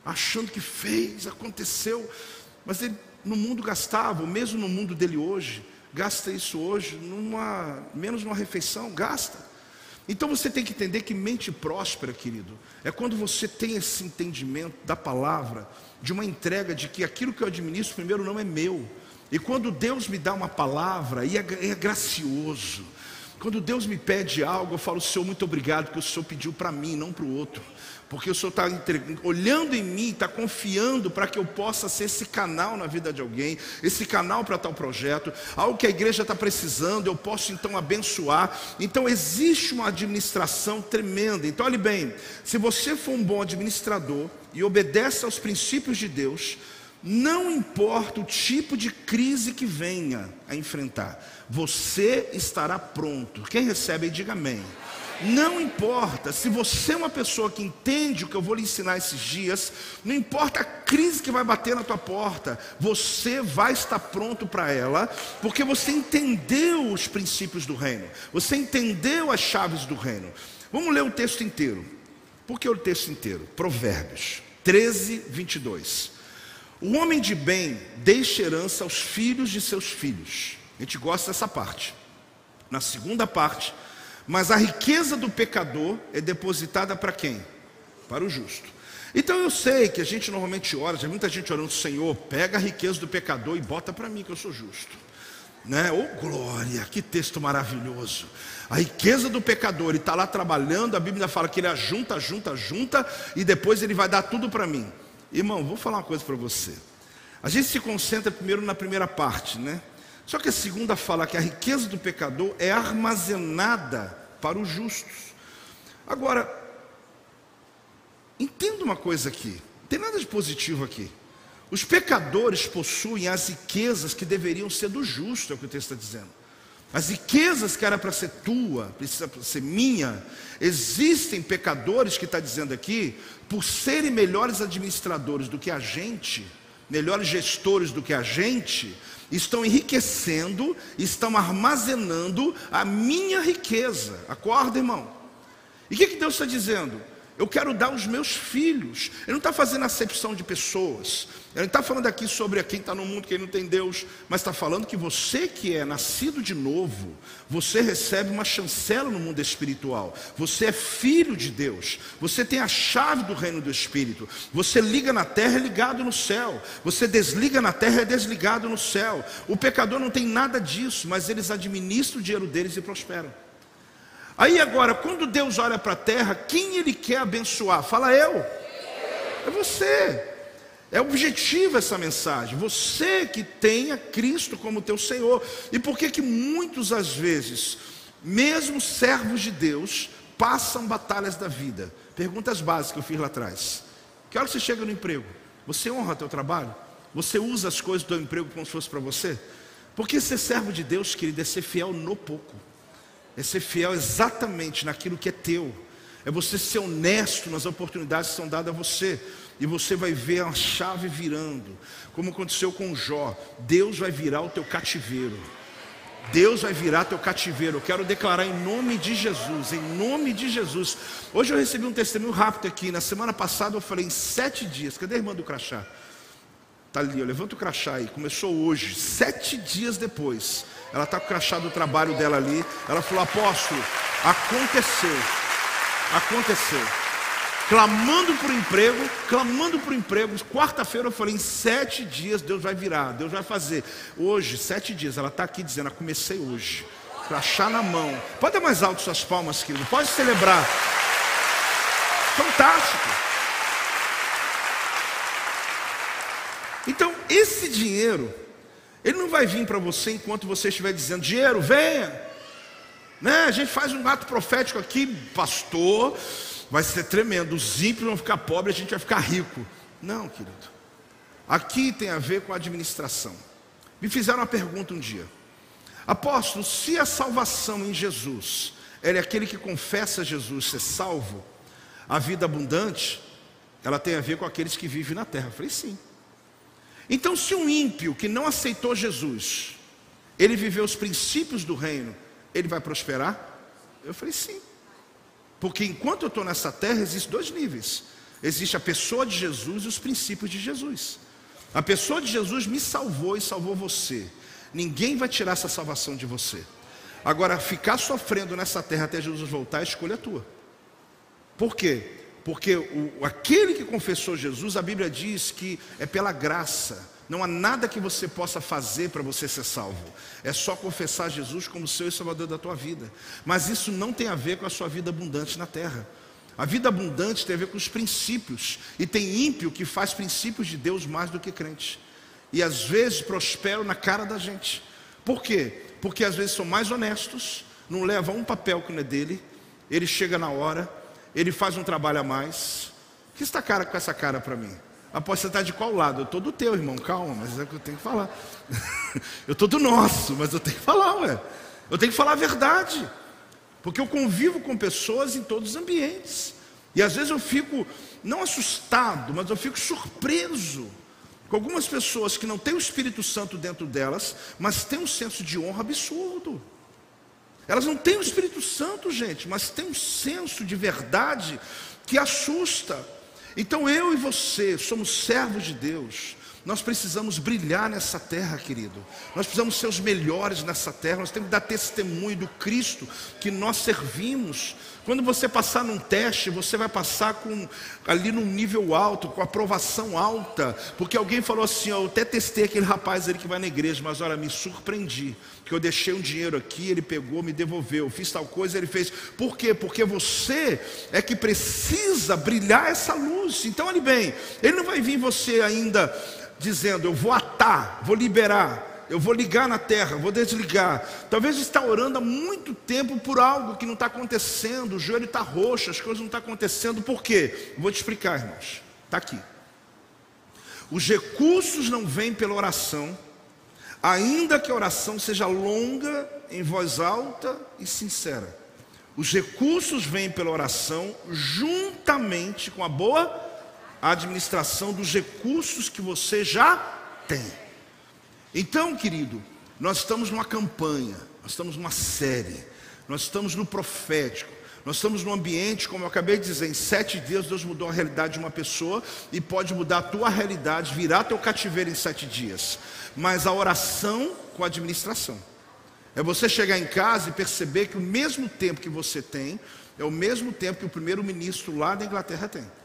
achando que fez, aconteceu. Mas ele no mundo gastava, mesmo no mundo dele hoje, gasta isso hoje, menos numa refeição, gasta. Então você tem que entender que mente próspera, querido, é quando você tem esse entendimento da palavra, de uma entrega de que aquilo que eu administro primeiro não é meu. E quando Deus me dá uma palavra, e é gracioso. Quando Deus me pede algo, eu falo: Senhor, muito obrigado, porque o Senhor pediu para mim, não para o outro. Porque o Senhor está olhando em mim, está confiando para que eu possa ser esse canal na vida de alguém, esse canal para tal projeto, algo que a igreja está precisando, eu posso então abençoar. Então existe uma administração tremenda. Então olhe bem, se você for um bom administrador e obedece aos princípios de Deus, não importa o tipo de crise que venha a enfrentar, você estará pronto. Quem recebe, diga amém. Não importa, se você é uma pessoa que entende o que eu vou lhe ensinar esses dias, não importa a crise que vai bater na tua porta, você vai estar pronto para ela, porque você entendeu os princípios do reino, você entendeu as chaves do reino. Vamos ler o texto inteiro. Por que o texto inteiro? Provérbios 13, 22. O homem de bem deixa herança aos filhos de seus filhos. A gente gosta dessa parte. Na segunda parte: mas a riqueza do pecador é depositada para quem? Para o justo. Então eu sei que a gente normalmente ora, tem muita gente orando: Senhor, pega a riqueza do pecador e bota para mim, que eu sou justo. né? Oh, glória, que texto maravilhoso. A riqueza do pecador, ele está lá trabalhando, a Bíblia fala que ele ajunta, e depois ele vai dar tudo para mim. Irmão, vou falar uma coisa para você. A gente se concentra primeiro na primeira parte, né? Só que a segunda fala que a riqueza do pecador é armazenada para os justos. Agora, entenda uma coisa aqui, não tem nada de positivo aqui. Os pecadores possuem as riquezas que deveriam ser do justo, é o que o texto está dizendo. As riquezas que era para ser tua, precisa ser minha. Existem pecadores que está dizendo aqui, por serem melhores administradores do que a gente, melhores gestores do que a gente, estão enriquecendo, estão armazenando a minha riqueza. Acorda, irmão. E o que Deus está dizendo? Eu quero dar aos meus filhos. Ele não está fazendo acepção de pessoas. Ele não está falando aqui sobre quem está no mundo, quem não tem Deus, mas está falando que você que é nascido de novo, você recebe uma chancela no mundo espiritual. Você é filho de Deus. Você tem a chave do reino do Espírito. Você liga na terra, é ligado no céu. Você desliga na terra, é desligado no céu. O pecador não tem nada disso, mas eles administram o dinheiro deles e prosperam. Aí agora, quando Deus olha para a terra, quem Ele quer abençoar? Fala eu. É você. É objetiva essa mensagem. Você que tenha Cristo como teu Senhor. E por que que muitos, às vezes, mesmo servos de Deus, passam batalhas da vida? Perguntas básicas que eu fiz lá atrás. Que hora você chega no emprego? Você honra teu trabalho? Você usa as coisas do teu emprego como se fosse para você? Porque ser servo de Deus, querido, é ser fiel no pouco. É ser fiel exatamente naquilo que é teu. É você ser honesto nas oportunidades que são dadas a você. E você vai ver a chave virando. Como aconteceu com Jó. Deus vai virar o teu cativeiro. Deus vai virar teu cativeiro. Eu quero declarar em nome de Jesus. Em nome de Jesus. Hoje eu recebi um testemunho rápido aqui. Na semana passada eu falei em 7 dias. Cadê a irmã do crachá? Está ali, levanta o crachá aí. Começou hoje, 7 dias depois. Ela está com o crachá do trabalho dela ali. Ela falou: apóstolo, aconteceu. Aconteceu. Clamando por emprego, clamando por emprego. Quarta-feira eu falei, em 7 dias Deus vai virar, Deus vai fazer. Hoje, 7 dias, ela está aqui dizendo: eu comecei hoje. Crachá na mão. Pode dar mais alto suas palmas, querido. Pode celebrar. Fantástico. Então, esse dinheiro, ele não vai vir para você enquanto você estiver dizendo: dinheiro, venha. Né? A gente faz um ato profético aqui, pastor, vai ser tremendo. Os ímpios vão ficar pobres, a gente vai ficar rico. Não, querido. Aqui tem a ver com a administração. Me fizeram uma pergunta um dia: apóstolo, se a salvação em Jesus, ele é aquele que confessa Jesus ser salvo, a vida abundante, ela tem a ver com aqueles que vivem na terra. Eu falei: sim. Então, se um ímpio que não aceitou Jesus, ele viveu os princípios do reino, ele vai prosperar? Eu falei: sim. Porque enquanto eu estou nessa terra, existem 2 níveis. Existe a pessoa de Jesus e os princípios de Jesus. A pessoa de Jesus me salvou e salvou você. Ninguém vai tirar essa salvação de você. Agora, ficar sofrendo nessa terra até Jesus voltar, a escolha é tua. Por quê? Porque aquele que confessou Jesus, a Bíblia diz que é pela graça. Não há nada que você possa fazer para você ser salvo. É só confessar Jesus como seu e salvador da tua vida. Mas isso não tem a ver com a sua vida abundante na terra. A vida abundante tem a ver com os princípios. E tem ímpio que faz princípios de Deus mais do que crente. E às vezes prosperam na cara da gente. Por quê? Porque às vezes são mais honestos, não levam um papel que não é dele. Ele chega na hora, ele faz um trabalho a mais. O que está cara com essa cara para mim? Após, você está de qual lado? Eu estou do teu, irmão, calma, mas é o que eu tenho que falar. Eu estou do nosso, mas eu tenho que falar, ué. Eu tenho que falar a verdade. Porque eu convivo com pessoas em todos os ambientes. E às vezes eu fico, não assustado, mas eu fico surpreso com algumas pessoas que não têm o Espírito Santo dentro delas, mas têm um senso de honra absurdo. Elas não têm o Espírito Santo, gente, mas têm um senso de verdade que assusta. Então eu e você somos servos de Deus. Nós precisamos brilhar nessa terra, querido. Nós precisamos ser os melhores nessa terra. Nós temos que dar testemunho do Cristo que nós servimos. Quando você passar num teste, você vai passar ali num nível alto, com aprovação alta. Porque alguém falou assim, ó, eu até testei aquele rapaz ali que vai na igreja, mas olha, me surpreendi, que eu deixei um dinheiro aqui, ele pegou, me devolveu, fiz tal coisa, ele fez. Por quê? Porque você é que precisa brilhar essa luz. Então, olhe bem, ele não vai vir em você ainda dizendo, eu vou atar, vou liberar, eu vou ligar na terra, vou desligar. Talvez você está orando há muito tempo por algo que não está acontecendo, o joelho está roxo, as coisas não estão acontecendo. Por quê? Vou te explicar, irmãos. Está aqui. Os recursos não vêm pela oração, ainda que a oração seja longa, em voz alta e sincera. Os recursos vêm pela oração, juntamente com a boa administração dos recursos que você já tem. Então, querido, nós estamos numa campanha, nós estamos numa série, nós estamos no profético, nós estamos num ambiente, como eu acabei de dizer, em 7 dias Deus mudou a realidade de uma pessoa e pode mudar a tua realidade, virar teu cativeiro em 7 dias. Mas a oração com a administração. É você chegar em casa e perceber que o mesmo tempo que você tem, é o mesmo tempo que o primeiro-ministro lá da Inglaterra tem.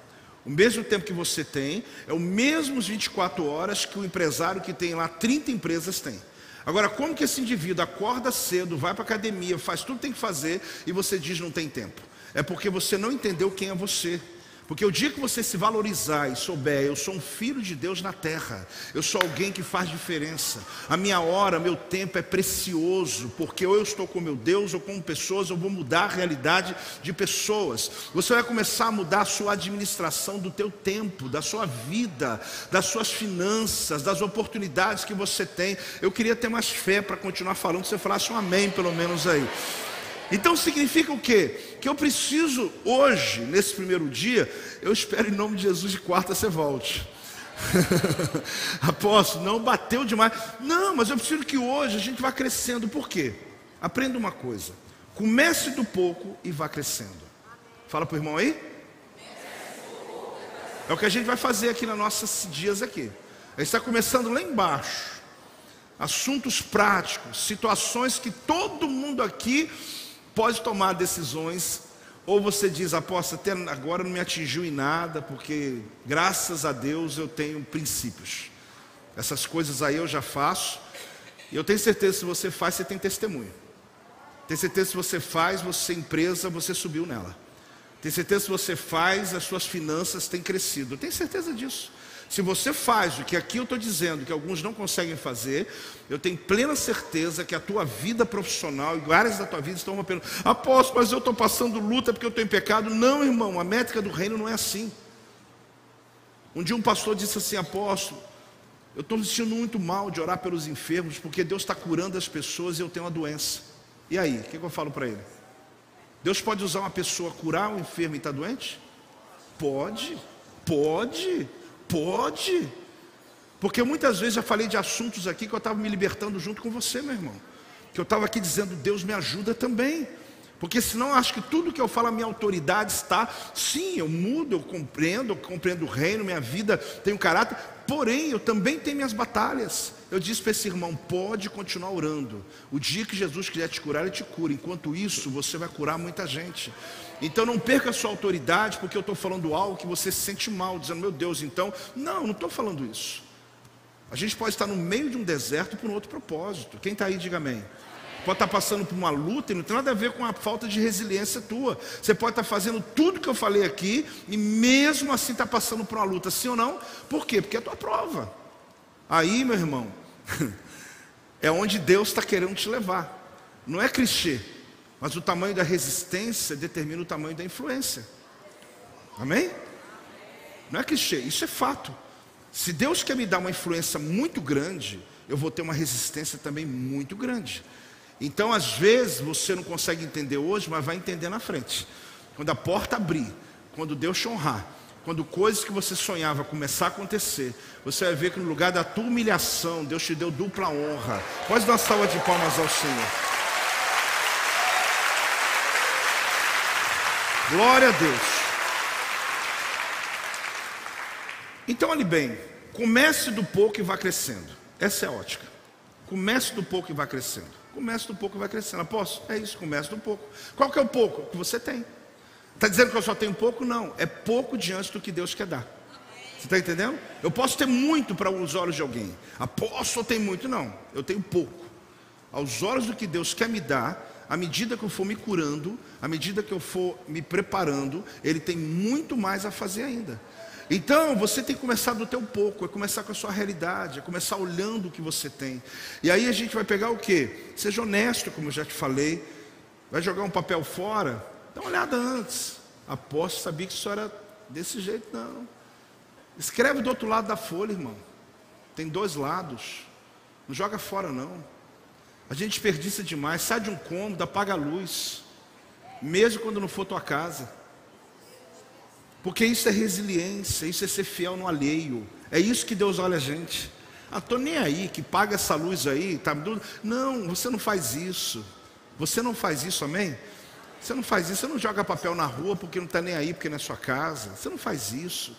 O mesmo tempo que você tem, é o mesmo 24 horas que o empresário que tem lá 30 empresas tem. Agora, como que esse indivíduo acorda cedo, vai para a academia, faz tudo que tem que fazer e você diz não tem tempo? É porque você não entendeu quem é você. Porque o dia que você se valorizar e souber, eu sou um filho de Deus na terra, eu sou alguém que faz diferença, a minha hora, meu tempo é precioso, porque ou eu estou com meu Deus, ou com pessoas, eu vou mudar a realidade de pessoas. Você vai começar a mudar a sua administração do teu tempo, da sua vida, das suas finanças, das oportunidades que você tem. Eu queria ter mais fé para continuar falando, se você falasse um amém pelo menos aí. Então significa o quê? Que eu preciso hoje, nesse primeiro dia, eu espero em nome de Jesus, de quarta você volte. Apóstolo, não bateu demais. Não, mas eu preciso que hoje a gente vá crescendo. Por quê? Aprenda uma coisa. Comece do pouco e vá crescendo. Fala para o irmão aí. É o que a gente vai fazer aqui nas nossas dias aqui. A gente está começando lá embaixo. Assuntos práticos, situações que todo mundo aqui pode tomar decisões, ou você diz, apóstolo, até agora não me atingiu em nada, porque graças a Deus eu tenho princípios. Essas coisas aí eu já faço, e eu tenho certeza que se você faz, você tem testemunho. Tenho certeza que se você faz, você empresa, você subiu nela. Tenho certeza que se você faz, as suas finanças têm crescido. Eu tenho certeza disso. Se você faz o que aqui eu estou dizendo, que alguns não conseguem fazer, eu tenho plena certeza que a tua vida profissional e áreas da tua vida estão rompendo. Apóstolo, mas eu estou passando luta porque eu estou em pecado. Não, irmão, a métrica do reino não é assim. Um dia um pastor disse assim, apóstolo, eu estou me sentindo muito mal de orar pelos enfermos, porque Deus está curando as pessoas e eu tenho uma doença. E aí, o que eu falo para ele? Deus pode usar uma pessoa, curar um enfermo e está doente? Pode, porque muitas vezes já falei de assuntos aqui que eu estava me libertando junto com você, meu irmão, que eu estava aqui dizendo, Deus me ajuda também, porque senão eu acho que tudo que eu falo, a minha autoridade está, sim, eu mudo, eu compreendo o reino, minha vida tem um caráter, porém, eu também tenho minhas batalhas. Eu disse para esse irmão, pode continuar orando, o dia que Jesus quiser te curar, Ele te cura, enquanto isso, você vai curar muita gente. Então não perca a sua autoridade, porque eu estou falando algo que você se sente mal, dizendo, meu Deus, então... Não estou falando isso. A gente pode estar no meio de um deserto por um outro propósito. Quem está aí, diga amém. Pode estar passando por uma luta e não tem nada a ver com a falta de resiliência tua. Você pode estar fazendo tudo que eu falei aqui e mesmo assim está passando por uma luta, sim ou não? Por quê? Porque é a tua prova. Aí, meu irmão, é onde Deus está querendo te levar. Não é clichê. Mas o tamanho da resistência determina o tamanho da influência. Amém? Não é clichê, isso é fato. Se Deus quer me dar uma influência muito grande, eu vou ter uma resistência também muito grande. Então, às vezes, você não consegue entender hoje, mas vai entender na frente. Quando a porta abrir, quando Deus te honrar, quando coisas que você sonhava começar a acontecer, você vai ver que no lugar da tua humilhação, Deus te deu dupla honra. Pode dar uma salva de palmas ao Senhor. Glória a Deus. Então, olhe bem, Comece do pouco e vá crescendo. Essa é a ótica. Comece do pouco e vá crescendo. Comece do pouco e vai crescendo. Apóstolo, é isso, comece do pouco. Qual que é o pouco? O que você tem. Está dizendo que eu só tenho pouco? Não. É pouco diante do que Deus quer dar. Você está entendendo? Eu posso ter muito para os olhos de alguém. Apóstolo, tem muito? Não. Eu tenho pouco. Aos olhos do que Deus quer me dar, à medida que eu for me curando, à medida que eu for me preparando, Ele tem muito mais a fazer ainda. Então, você tem que começar do teu pouco, é começar com a sua realidade, é começar olhando o que você tem. E aí a gente vai pegar o quê? Seja honesto, como eu já te falei. Vai jogar um papel fora? Dá uma olhada antes. Aposto, sabia que isso era desse jeito, não. Escreve do outro lado da folha, irmão. Tem dois lados. Não joga fora, não. A gente desperdiça demais. Sai de um cômodo, apaga a luz, mesmo quando não for tua casa. Porque isso é resiliência, isso é ser fiel no alheio. É isso que Deus olha a gente. Ah, tô nem aí, que paga essa luz aí, tá? Não, você não faz isso. Você não faz isso, amém? Você não faz isso, você não joga papel na rua porque não está nem aí, porque não é sua casa. Você não faz isso.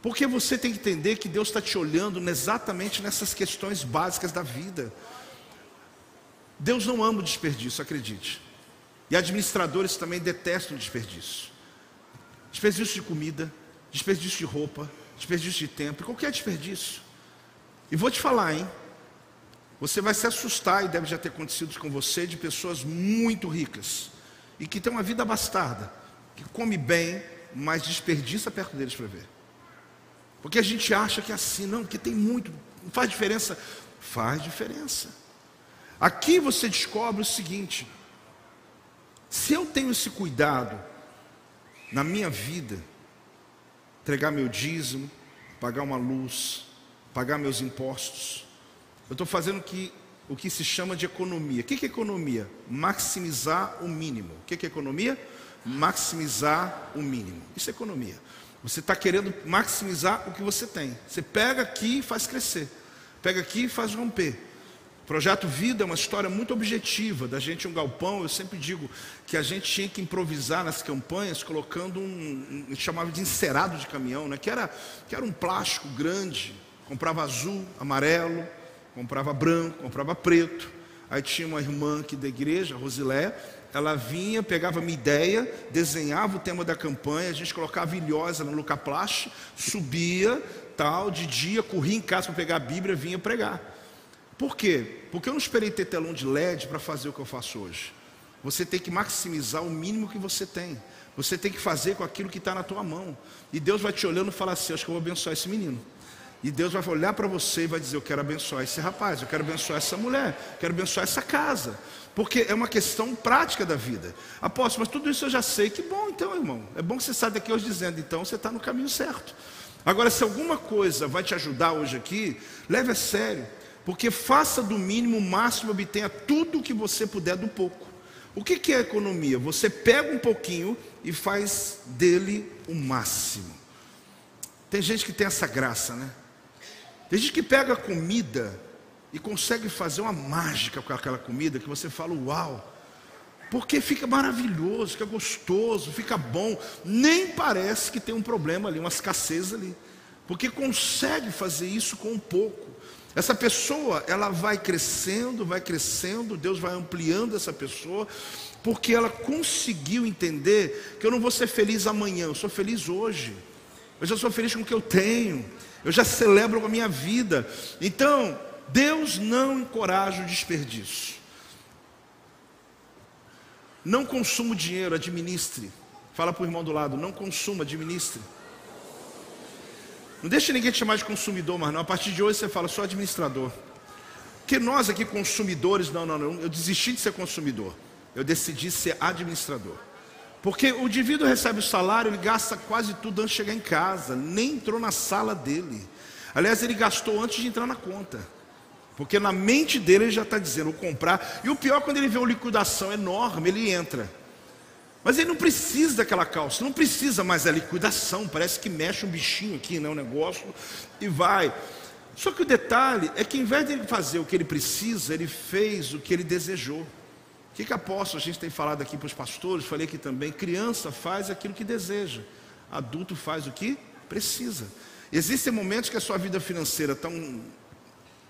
Porque você tem que entender que Deus está te olhando exatamente nessas questões básicas da vida. Deus não ama o desperdício, acredite. E administradores também detestam o desperdício. Desperdício de comida, desperdício de roupa, desperdício de tempo, qualquer desperdício. E vou te falar, hein? Você vai se assustar, e deve já ter acontecido com você, de pessoas muito ricas e que têm uma vida bastarda, que come bem, mas desperdiça perto deles para ver. Porque a gente acha que é assim, não, porque tem muito, não faz diferença. Faz diferença. Aqui você descobre o seguinte: se eu tenho esse cuidado na minha vida, entregar meu dízimo, pagar uma luz, pagar meus impostos, eu estou fazendo o que se chama de economia. O que é economia? Maximizar o mínimo. O que é economia? Maximizar o mínimo. Isso é economia. Você está querendo maximizar o que você tem. Você pega aqui e faz crescer, pega aqui e faz romper. Projeto Vida é uma história muito objetiva da gente, um galpão. Eu sempre digo que a gente tinha que improvisar nas campanhas, colocando chamava de encerado de caminhão, né? que era um plástico grande. Comprava azul, amarelo, comprava branco, comprava preto. Aí tinha uma irmã aqui da igreja, Rosilé, ela vinha, pegava minha ideia, desenhava o tema da campanha, a gente colocava ilhosa no Lucaplast, subia, tal, de dia, corria em casa para pegar a Bíblia, vinha pregar. Por quê? Porque eu não esperei ter telão de LED para fazer o que eu faço hoje. Você tem que maximizar o mínimo que você tem. Você tem que fazer com aquilo que está na tua mão. E Deus vai te olhando e falar assim: acho que eu vou abençoar esse menino. E Deus vai olhar para você e vai dizer: eu quero abençoar esse rapaz, eu quero abençoar essa mulher, eu quero abençoar essa casa. Porque é uma questão prática da vida. Apóstolo, mas tudo isso eu já sei. Que bom então, irmão. É bom que você saia daqui hoje dizendo: então você está no caminho certo. Agora, se alguma coisa vai te ajudar hoje aqui, leve a sério. Porque faça do mínimo o máximo, obtenha tudo o que você puder do pouco. O que é economia? Você pega um pouquinho e faz dele o máximo. Tem gente que tem essa graça, né? Tem gente que pega comida e consegue fazer uma mágica com aquela comida, que você fala: uau! Porque fica maravilhoso, fica gostoso, fica bom. Nem parece que tem um problema ali, uma escassez ali. Porque consegue fazer isso com um pouco. Essa pessoa, ela vai crescendo, Deus vai ampliando essa pessoa, porque ela conseguiu entender que eu não vou ser feliz amanhã, eu sou feliz hoje. Eu já sou feliz com o que eu tenho, eu já celebro com a minha vida. Então, Deus não encoraja o desperdício. Não consuma o dinheiro, administre. Fala para o irmão do lado: não consuma, administre. Não deixe ninguém te chamar de consumidor, mas não. A partir de hoje você fala: sou administrador. Porque nós aqui consumidores, não. Eu desisti de ser consumidor. Eu decidi ser administrador. Porque o indivíduo recebe o salário, ele gasta quase tudo antes de chegar em casa. Nem entrou na sala dele. Aliás, ele gastou antes de entrar na conta. Porque na mente dele ele já está dizendo: vou comprar. E o pior, quando ele vê uma liquidação enorme, ele entra. Mas ele não precisa daquela calça, não precisa mais da liquidação, parece que mexe um bichinho aqui, né, um negócio, e vai. Só que o detalhe é que, ao invés de ele fazer o que ele precisa, ele fez o que ele desejou. O que apóstolo, a gente tem falado aqui para os pastores, falei aqui também: criança faz aquilo que deseja, adulto faz o que precisa. Existem momentos que a sua vida financeira está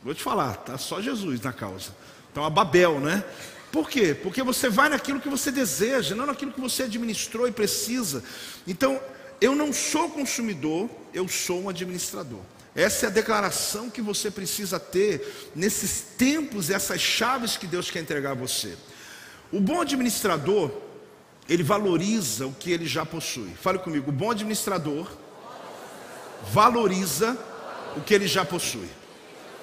vou te falar, está só Jesus na causa. Está uma Babel, né? Por quê? Porque você vai naquilo que você deseja, não naquilo que você administrou e precisa. Então, eu não sou consumidor, eu sou um administrador. Essa é a declaração que você precisa ter nesses tempos, essas chaves que Deus quer entregar a você. O bom administrador, ele valoriza o que ele já possui. Fale comigo, o bom administrador valoriza o que ele já possui.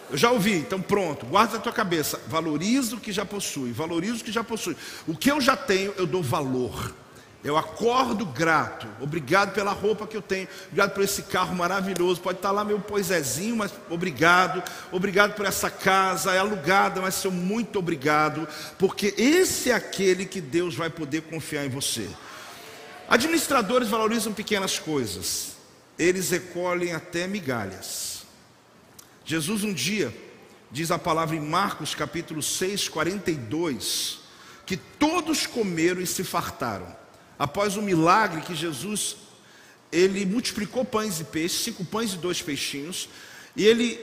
Eu já ouvi, então pronto, guarda na tua cabeça, valoriza o que já possui, valoriza o que já possui. O que eu já tenho, eu dou valor. Eu acordo grato, obrigado pela roupa que eu tenho, obrigado por esse carro maravilhoso, pode estar lá meu poisézinho, mas obrigado por essa casa, é alugada, mas seu muito obrigado, porque esse é aquele que Deus vai poder confiar em você. Administradores valorizam pequenas coisas, eles recolhem até migalhas. Jesus um dia, diz a palavra em Marcos capítulo 6, 42, que todos comeram e se fartaram. Após o milagre que Jesus, ele multiplicou pães e peixes, 5 pães e 2 peixinhos, e ele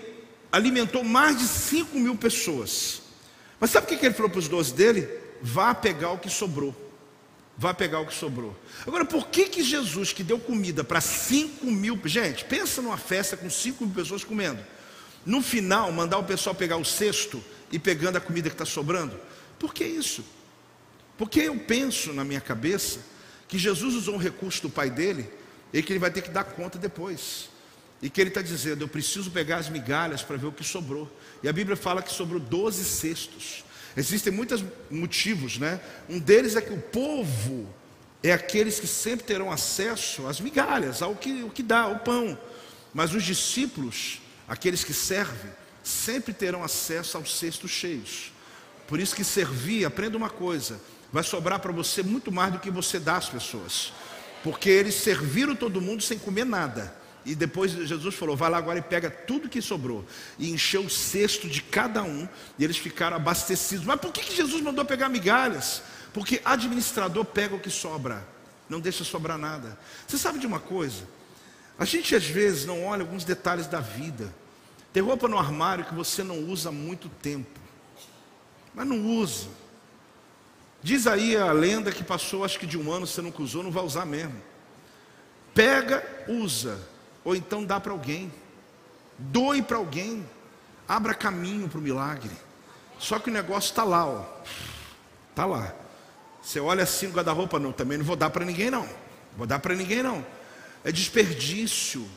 alimentou mais de 5.000 pessoas. Mas sabe o que ele falou para os 12 dele? Vá pegar o que sobrou. Vá pegar o que sobrou. Agora, por que que Jesus, que deu comida para 5.000... Gente, pensa numa festa com 5.000 pessoas comendo. No final, mandar o pessoal pegar o cesto e pegando a comida que está sobrando. Por que isso? Porque eu penso na minha cabeça que Jesus usou um recurso do Pai dele, e que ele vai ter que dar conta depois, e que ele está dizendo, eu preciso pegar as migalhas para ver o que sobrou, e a Bíblia fala que sobrou 12 cestos, existem muitos motivos, né? Um deles é que o povo é aqueles que sempre terão acesso às migalhas, ao que dá, ao pão, mas os discípulos, aqueles que servem, sempre terão acesso aos cestos cheios, por isso que servir, aprenda uma coisa, vai sobrar para você muito mais do que você dá às pessoas, porque eles serviram todo mundo sem comer nada, e depois Jesus falou, vai lá agora e pega tudo que sobrou, e encheu o cesto de cada um, e eles ficaram abastecidos. Mas por que Jesus mandou pegar migalhas? Porque administrador pega o que sobra, não deixa sobrar nada. Você sabe de uma coisa? A gente às vezes não olha alguns detalhes da vida. Tem roupa no armário que você não usa há muito tempo, mas não usa. Diz aí a lenda que passou, acho que de um ano, você nunca usou, não vai usar mesmo. Pega, usa, ou então dá para alguém. Doe para alguém. Abra caminho para o milagre. Só que o negócio está lá, ó. Está lá. Você olha assim, o guarda-roupa, não, também não vou dar para ninguém não. Vou dar para ninguém não. É desperdício.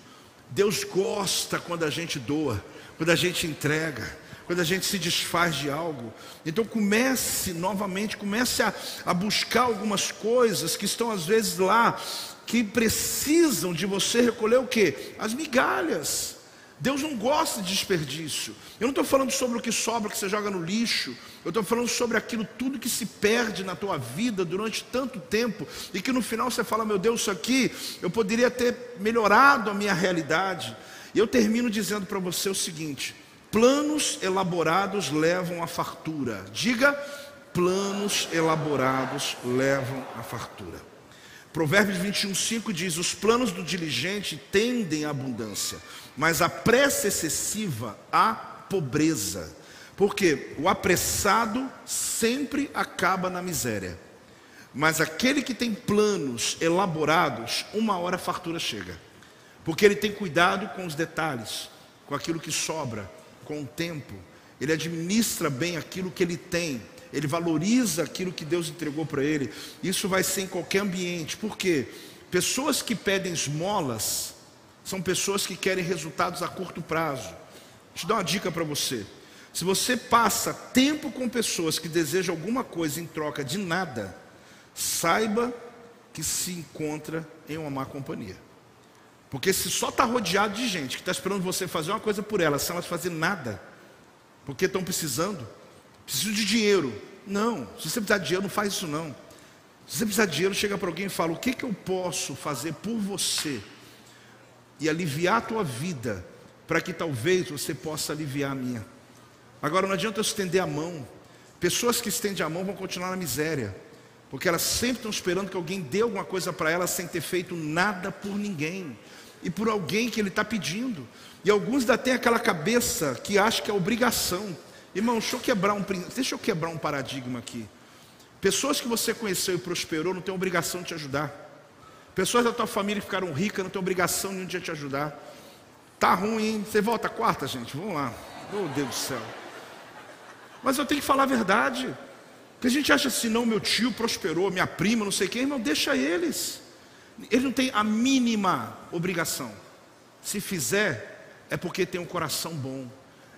Deus gosta quando a gente doa, quando a gente entrega, quando a gente se desfaz de algo. Então comece novamente, comece a buscar algumas coisas que estão às vezes lá, que precisam de você recolher o quê? As migalhas. Deus não gosta de desperdício. Eu não estou falando sobre o que sobra, que você joga no lixo. Eu estou falando sobre aquilo tudo que se perde na tua vida durante tanto tempo, e que no final você fala, meu Deus, isso aqui eu poderia ter melhorado a minha realidade. E eu termino dizendo para você o seguinte: planos elaborados levam à fartura. Diga, planos elaborados levam à fartura. Provérbios 21:5 diz, os planos do diligente tendem à abundância, mas a pressa excessiva à pobreza. Porque o apressado sempre acaba na miséria, mas aquele que tem planos elaborados, uma hora a fartura chega. Porque ele tem cuidado com os detalhes, com aquilo que sobra, com o tempo. Ele administra bem aquilo que ele tem, ele valoriza aquilo que Deus entregou para ele. Isso vai ser em qualquer ambiente, porque pessoas que pedem esmolas são pessoas que querem resultados a curto prazo. Deixa eu dar uma dica para você: se você passa tempo com pessoas que desejam alguma coisa em troca de nada, saiba que se encontra em uma má companhia. Porque se só está rodeado de gente que está esperando você fazer uma coisa por elas, sem elas fazerem nada, porque estão precisando, preciso de dinheiro. Não, se você precisar de dinheiro, não faz isso não. Se você precisar de dinheiro, chega para alguém e fala, o que que eu posso fazer por você e aliviar a tua vida, para que talvez você possa aliviar a minha. Agora, não adianta eu estender a mão. Pessoas que estendem a mão vão continuar na miséria, porque elas sempre estão esperando que alguém dê alguma coisa para elas, sem ter feito nada por ninguém. e por alguém que ele está pedindo. E alguns ainda têm aquela cabeça que acha que é obrigação. Irmão, deixa eu quebrar um paradigma aqui. Pessoas que você conheceu e prosperou não tem obrigação de te ajudar. Pessoas da tua família que ficaram ricas não tem obrigação nenhum de te ajudar. Tá ruim, hein? Você volta quarta, gente? Vamos lá. Meu Deus do céu. Mas eu tenho que falar a verdade. Porque a gente acha assim, não, meu tio prosperou, minha prima, não sei quem. Irmão, deixa eles. Ele não tem a mínima obrigação. Se fizer, é porque tem um coração bom.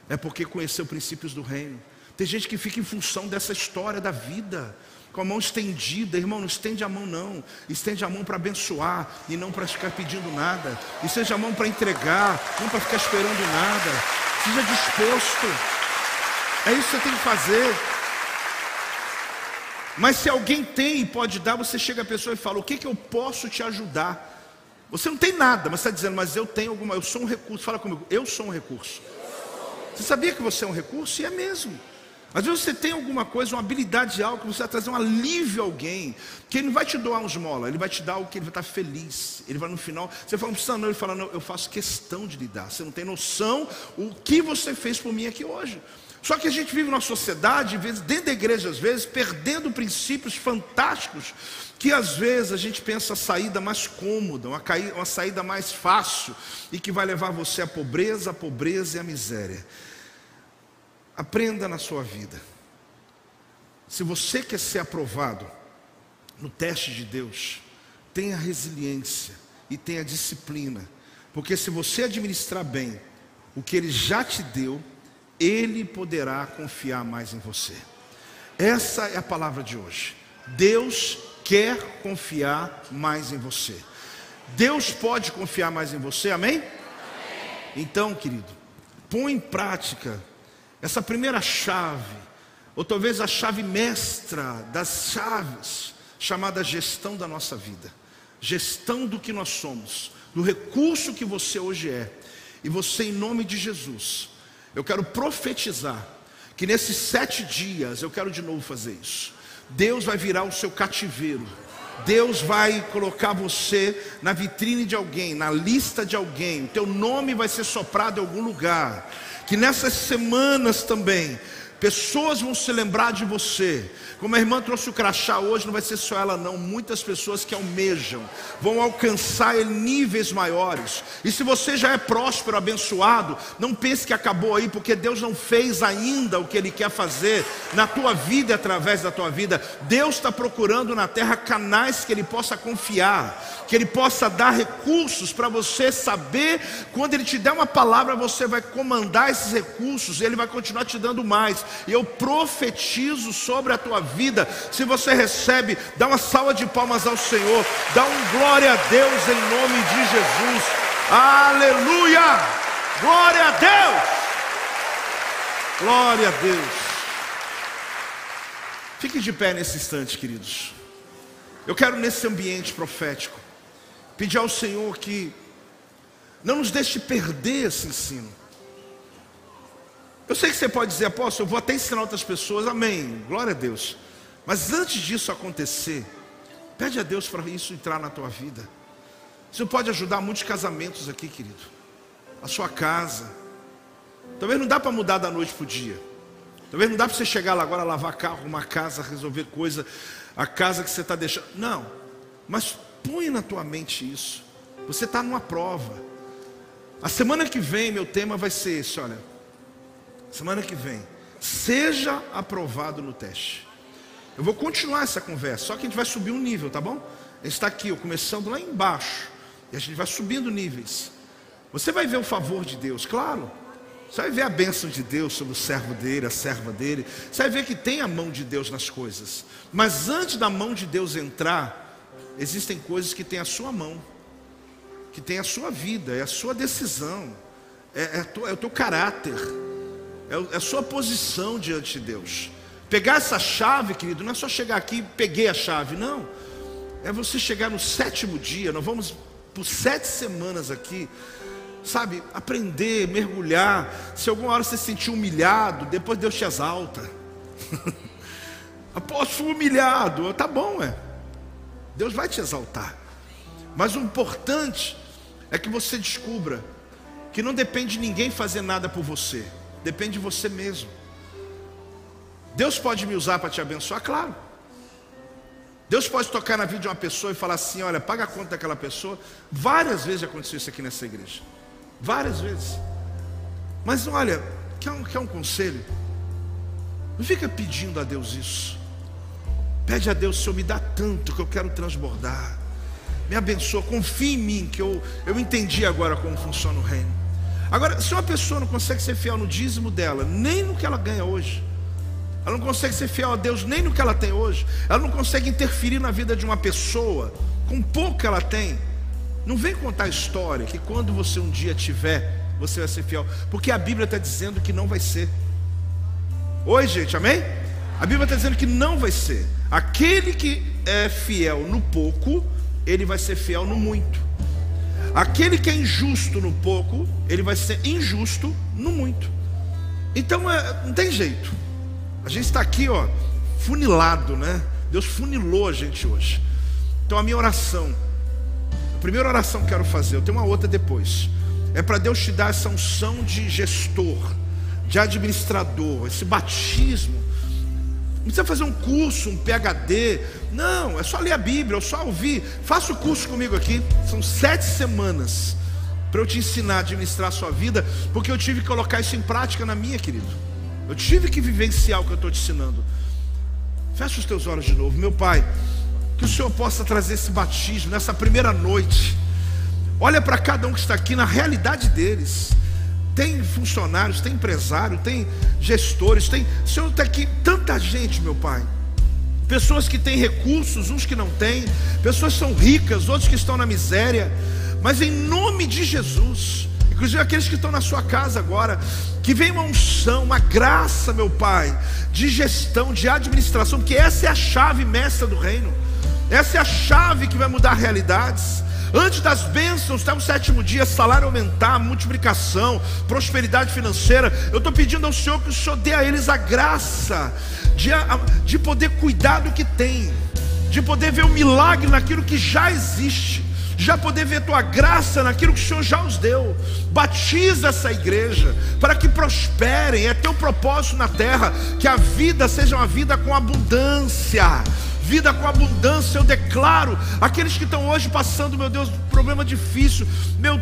É porque conheceu princípios do reino. Tem gente que fica em função dessa história da vida, com a mão estendida. Irmão, não estende a mão não, estende a mão para abençoar e não para ficar pedindo nada. Estende a mão para entregar, não para ficar esperando nada. Seja disposto, é isso que você tem que fazer. Mas se alguém tem e pode dar, você chega à pessoa e fala, o que que eu posso te ajudar? Você não tem nada, mas está dizendo, mas eu tenho alguma, eu sou um recurso. Fala comigo, eu sou um recurso. Você sabia que você é um recurso? E é mesmo. Às vezes você tem alguma coisa, uma habilidade, algo que você vai trazer um alívio a alguém, que ele não vai te doar um esmola, ele vai te dar algo que ele vai estar feliz. Ele vai no final, você fala, não precisa não, ele fala, não, eu faço questão de lhe dar. Você não tem noção o que você fez por mim aqui hoje. Só que a gente vive numa sociedade, dentro da igreja às vezes, perdendo princípios fantásticos, que às vezes a gente pensa a saída mais cômoda, uma saída mais fácil, e que vai levar você à pobreza e à miséria. Aprenda na sua vida. Se você quer ser aprovado no teste de Deus, tenha resiliência e tenha disciplina. Porque se você administrar bem o que Ele já te deu, Ele poderá confiar mais em você. Essa é a palavra de hoje. Deus quer confiar mais em você. Deus pode confiar mais em você, amém? Amém. Então, querido, põe em prática essa primeira chave, ou talvez a chave mestra das chaves, chamada gestão da nossa vida, gestão do que nós somos, do recurso que você hoje é. E você, em nome de Jesus, eu quero profetizar que nesses 7 dias, eu quero de novo fazer isso. Deus vai virar o seu cativeiro. Deus vai colocar você na vitrine de alguém, na lista de alguém. O teu nome vai ser soprado em algum lugar. Que nessas semanas também, pessoas vão se lembrar de você. Como a irmã trouxe o crachá hoje, não vai ser só ela não. Muitas pessoas que almejam vão alcançar níveis maiores. E se você já é próspero, abençoado, não pense que acabou aí, porque Deus não fez ainda o que Ele quer fazer na tua vida e através da tua vida. Deus está procurando na terra canais que Ele possa confiar, que Ele possa dar recursos para você saber. Quando Ele te der uma palavra, você vai comandar esses recursos e Ele vai continuar te dando mais. E eu profetizo sobre a tua vida. Se você recebe, dá uma salva de palmas ao Senhor, dá um glória a Deus em nome de Jesus. Aleluia! Glória a Deus! Glória a Deus! Fique de pé nesse instante, queridos. Eu quero, nesse ambiente profético, pedir ao Senhor que não nos deixe perder esse ensino. Eu sei que você pode dizer, apóstolo, eu vou até ensinar outras pessoas, amém, glória a Deus. Mas antes disso acontecer, pede a Deus para isso entrar na tua vida. Isso pode ajudar muitos casamentos aqui, querido. A sua casa. Talvez não dá para mudar da noite para o dia. Talvez não dá para você chegar lá agora, lavar carro, arrumar casa, resolver coisa. A casa que você está deixando. Não, mas põe na tua mente isso. Você está numa prova. A semana que vem, meu tema vai ser esse, olha. Semana que vem, seja aprovado no teste. Eu vou continuar essa conversa, só que a gente vai subir um nível, tá bom? A gente está aqui, ó, começando lá embaixo, e a gente vai subindo níveis. Você vai ver o favor de Deus, claro. Você vai ver a bênção de Deus sobre o servo dele, a serva dele. Você vai ver que tem a mão de Deus nas coisas. Mas antes da mão de Deus entrar, existem coisas que tem a sua mão, que tem a sua vida, é a sua decisão, é o teu caráter. É a sua posição diante de Deus. Pegar essa chave, querido, não é só chegar aqui e peguei a chave, não. É você chegar no 7º dia. Nós vamos por 7 semanas aqui, sabe, aprender, mergulhar. Se alguma hora você se sentir humilhado, depois Deus te exalta. Após fui humilhado, tá bom, Deus vai te exaltar. Mas o importante é que você descubra que não depende de ninguém fazer nada por você, depende de você mesmo. Deus pode me usar para te abençoar, claro. Deus pode tocar na vida de uma pessoa e falar assim: olha, paga a conta daquela pessoa. Várias vezes aconteceu isso aqui nessa igreja, várias vezes. Mas olha, quer um conselho? Não fica pedindo a Deus isso. Pede a Deus: Senhor, me dá tanto que eu quero transbordar, me abençoa, confia em mim, que eu entendi agora como funciona o reino. Agora, se uma pessoa não consegue ser fiel no dízimo dela, nem no que ela ganha hoje, ela não consegue ser fiel a Deus nem no que ela tem hoje, ela não consegue interferir na vida de uma pessoa com pouco que ela tem, não vem contar a história que quando você um dia tiver, você vai ser fiel, porque a Bíblia está dizendo que não vai ser. Oi, gente, amém? A Bíblia está dizendo que não vai ser. Aquele que é fiel no pouco, ele vai ser fiel no muito. Aquele que é injusto no pouco, ele vai ser injusto no muito. Então não tem jeito. A gente está aqui, ó, funilado, né? Deus funilou a gente hoje. Então a minha oração, a primeira oração que quero fazer, eu tenho uma outra depois, é para Deus te dar essa unção de gestor, de administrador, esse batismo. Não precisa fazer um curso, um PhD. Não, é só ler a Bíblia, é só ouvir. Faça o curso comigo aqui. São 7 semanas para eu te ensinar a administrar a sua vida, porque eu tive que colocar isso em prática na minha, querido. Eu tive que vivenciar o que eu estou te ensinando. Fecha os teus olhos de novo. Meu Pai, que o Senhor possa trazer esse batismo nessa primeira noite. Olha para cada um que está aqui na realidade deles. Tem funcionários, tem empresário, tem gestores, tem... O Senhor está aqui, tanta gente, meu Pai. Pessoas que têm recursos, uns que não têm. Pessoas que são ricas, outros que estão na miséria. Mas em nome de Jesus, inclusive aqueles que estão na sua casa agora, que vem uma unção, uma graça, meu Pai, de gestão, de administração, porque essa é a chave mestra do reino. Essa é a chave que vai mudar realidades. Antes das bênçãos, está o 7º dia, salário aumentar, multiplicação, prosperidade financeira. Eu estou pedindo ao Senhor que o Senhor dê a eles a graça de poder cuidar do que tem, de poder ver o milagre naquilo que já existe, já poder ver tua graça naquilo que o Senhor já os deu. Batiza essa igreja para que prosperem. É teu propósito na terra, que a vida seja uma vida com abundância. Vida com abundância, eu declaro. Aqueles que estão hoje passando, meu Deus, problema difícil, meu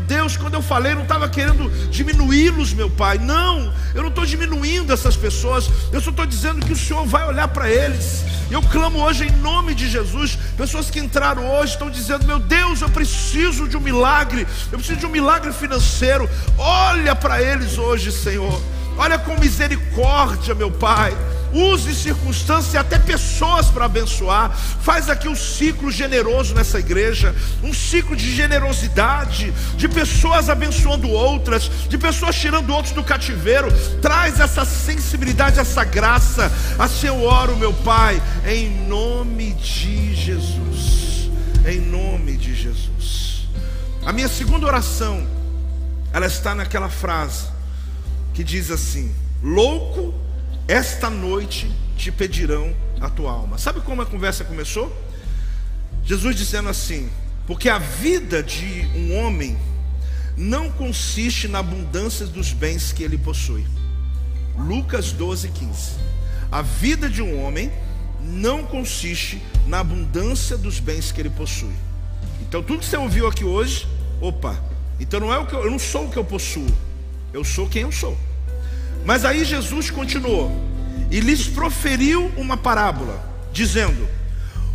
Deus, quando eu falei, não estava querendo diminuí-los, meu Pai. Não, eu não estou diminuindo essas pessoas, eu só estou dizendo que o Senhor vai olhar para eles. Eu clamo hoje em nome de Jesus. Pessoas que entraram hoje estão dizendo: meu Deus, eu preciso de um milagre, eu preciso de um milagre financeiro. Olha para eles hoje, Senhor. Olha com misericórdia, meu Pai. Use circunstâncias e até pessoas para abençoar. Faz aqui um ciclo generoso nessa igreja, um ciclo de generosidade, de pessoas abençoando outras, de pessoas tirando outros do cativeiro. Traz essa sensibilidade, essa graça. Assim eu oro, meu Pai, em nome de Jesus. Em nome de Jesus. A minha segunda oração, ela está naquela frase que diz assim: louco, esta noite te pedirão a tua alma. Sabe como a conversa começou? Jesus dizendo assim: porque a vida de um homem não consiste na abundância dos bens que ele possui. Lucas 12:15. A vida de um homem não consiste na abundância dos bens que ele possui. Então tudo que você ouviu aqui hoje, opa, então não é o que eu não sou o que eu possuo, eu sou quem eu sou. Mas aí Jesus continuou e lhes proferiu uma parábola, dizendo: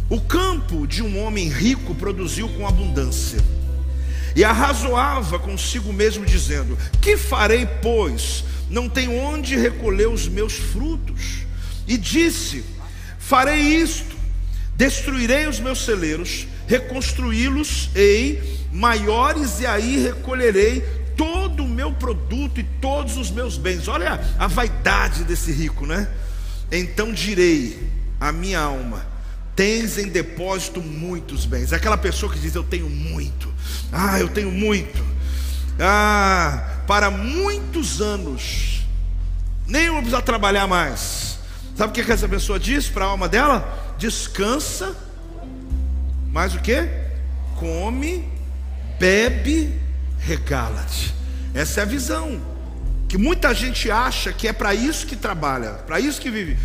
o campo de um homem rico produziu com abundância, e arrazoava consigo mesmo, dizendo: que farei, pois? Não tenho onde recolher os meus frutos. E disse: farei isto, destruirei os meus celeiros, reconstruí-los, ei, maiores, e aí recolherei todo o meu produto e todos os meus bens. Olha a vaidade desse rico, né? Então direi à minha alma: tens em depósito muitos bens. Aquela pessoa que diz: eu tenho muito, eu tenho muito, para muitos anos, nem eu vou precisar trabalhar mais. Sabe o que essa pessoa diz para a alma dela? Descansa, mas o que? Come, bebe, regala-te. Essa é a visão que muita gente acha que é para isso que trabalha, para isso que vive.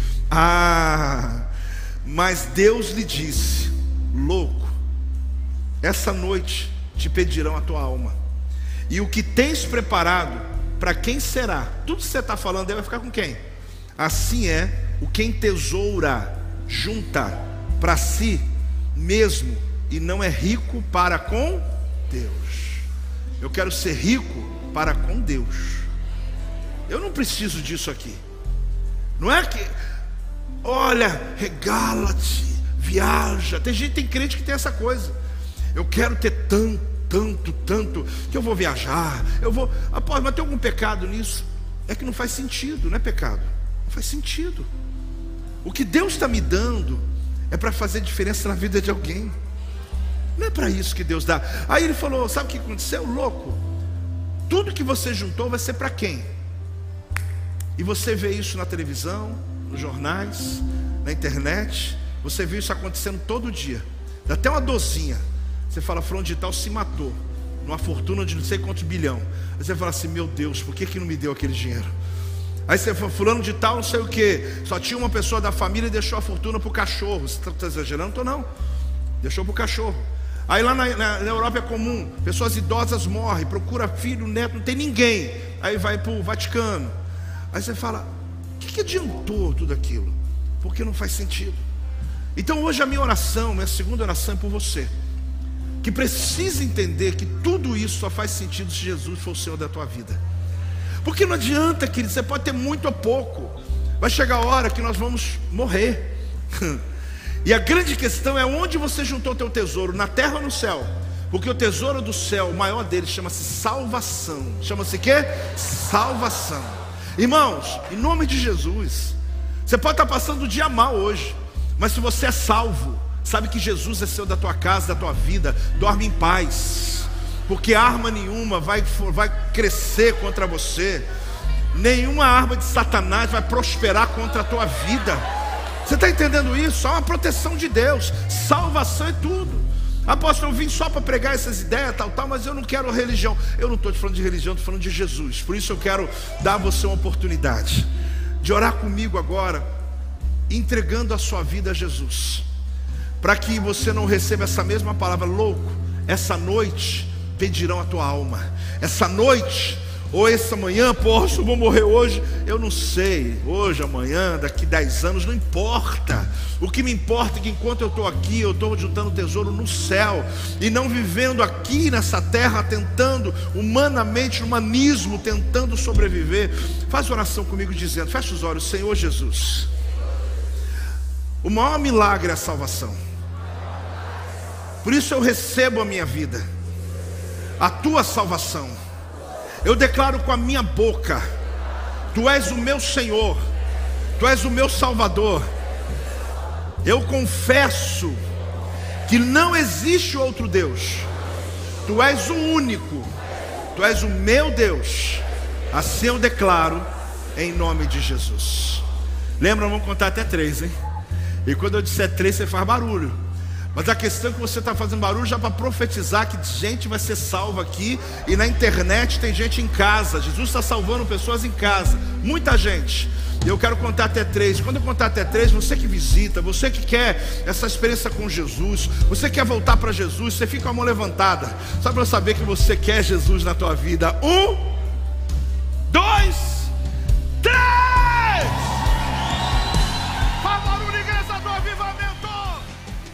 Mas Deus lhe disse: louco, essa noite te pedirão a tua alma, e o que tens preparado, para quem será? Tudo que você está falando aí vai ficar com quem? Assim é o quem tesoura, junta para si mesmo, e não é rico para com Deus. Eu quero ser rico para com Deus. Eu não preciso disso aqui. Não é que, olha, regala-te, viaja. Tem gente, tem crente que tem essa coisa. Eu quero ter tanto, que eu vou viajar, eu vou... Após, mas tem algum pecado nisso? É que não faz sentido, não é pecado. Não faz sentido. O que Deus está me dando é para fazer diferença na vida de alguém. Não é para isso que Deus dá. Aí ele falou, sabe o que aconteceu? Louco, tudo que você juntou vai ser para quem? E você vê isso na televisão, nos jornais, na internet. Você vê isso acontecendo todo dia. Dá até uma dozinha. Você fala, fulano de tal se matou numa fortuna de não sei quantos bilhão. Aí você fala assim, meu Deus, por que que não me deu aquele dinheiro? Aí você fala, fulano de tal não sei o que, só tinha uma pessoa da família e deixou a fortuna para o cachorro. Você está exagerando ou não? Deixou para o cachorro. Aí lá na Europa é comum, pessoas idosas morrem, procura filho, neto, não tem ninguém. Aí vai para o Vaticano. Aí você fala, o que adiantou tudo aquilo? Porque não faz sentido. Então hoje a minha oração, minha segunda oração é por você, que precisa entender que tudo isso só faz sentido se Jesus for o Senhor da tua vida. Porque não adianta, querido, você pode ter muito ou pouco. Vai chegar a hora que nós vamos morrer. E a grande questão é onde você juntou o teu tesouro, na terra ou no céu? Porque o tesouro do céu, o maior dele, chama-se salvação. Chama-se o quê? Salvação. Irmãos, em nome de Jesus, você pode estar passando o dia mal hoje, mas se você é salvo, sabe que Jesus é seu da tua casa, da tua vida, dorme em paz, porque arma nenhuma vai crescer contra você, nenhuma arma de Satanás vai prosperar contra a tua vida. Você está entendendo isso? É uma proteção de Deus, salvação é tudo. Apóstolo, eu vim só para pregar essas ideias, tal, mas eu não quero religião. Eu não estou te falando de religião, estou falando de Jesus. Por isso eu quero dar a você uma oportunidade de orar comigo agora, entregando a sua vida a Jesus, para que você não receba essa mesma palavra, louco, essa noite pedirão a tua alma. Essa noite, ou essa manhã, posso, vou morrer hoje, eu não sei, hoje, amanhã, daqui 10 anos, não importa. O que me importa é que enquanto eu estou aqui, eu estou juntando tesouro no céu, e não vivendo aqui nessa terra, tentando humanamente, humanismo, tentando sobreviver. Faz oração comigo dizendo, fecha os olhos, Senhor Jesus, o maior milagre é a salvação. Por isso eu recebo a minha vida, a tua salvação. Eu declaro com a minha boca, tu és o meu Senhor, tu és o meu Salvador. Eu confesso que não existe outro Deus, tu és o único, tu és o meu Deus. Assim eu declaro, em nome de Jesus. Lembra, vamos contar até 3, hein? E quando eu disser 3, você faz barulho. Mas a questão é que você está fazendo barulho já para profetizar que gente vai ser salva aqui. E na internet tem gente em casa. Jesus está salvando pessoas em casa. Muita gente. E eu quero contar até 3. Quando eu contar até 3, você que visita, você que quer essa experiência com Jesus, você quer voltar para Jesus, você fica com a mão levantada. Só para eu saber que você quer Jesus na tua vida. 1, 2, 3.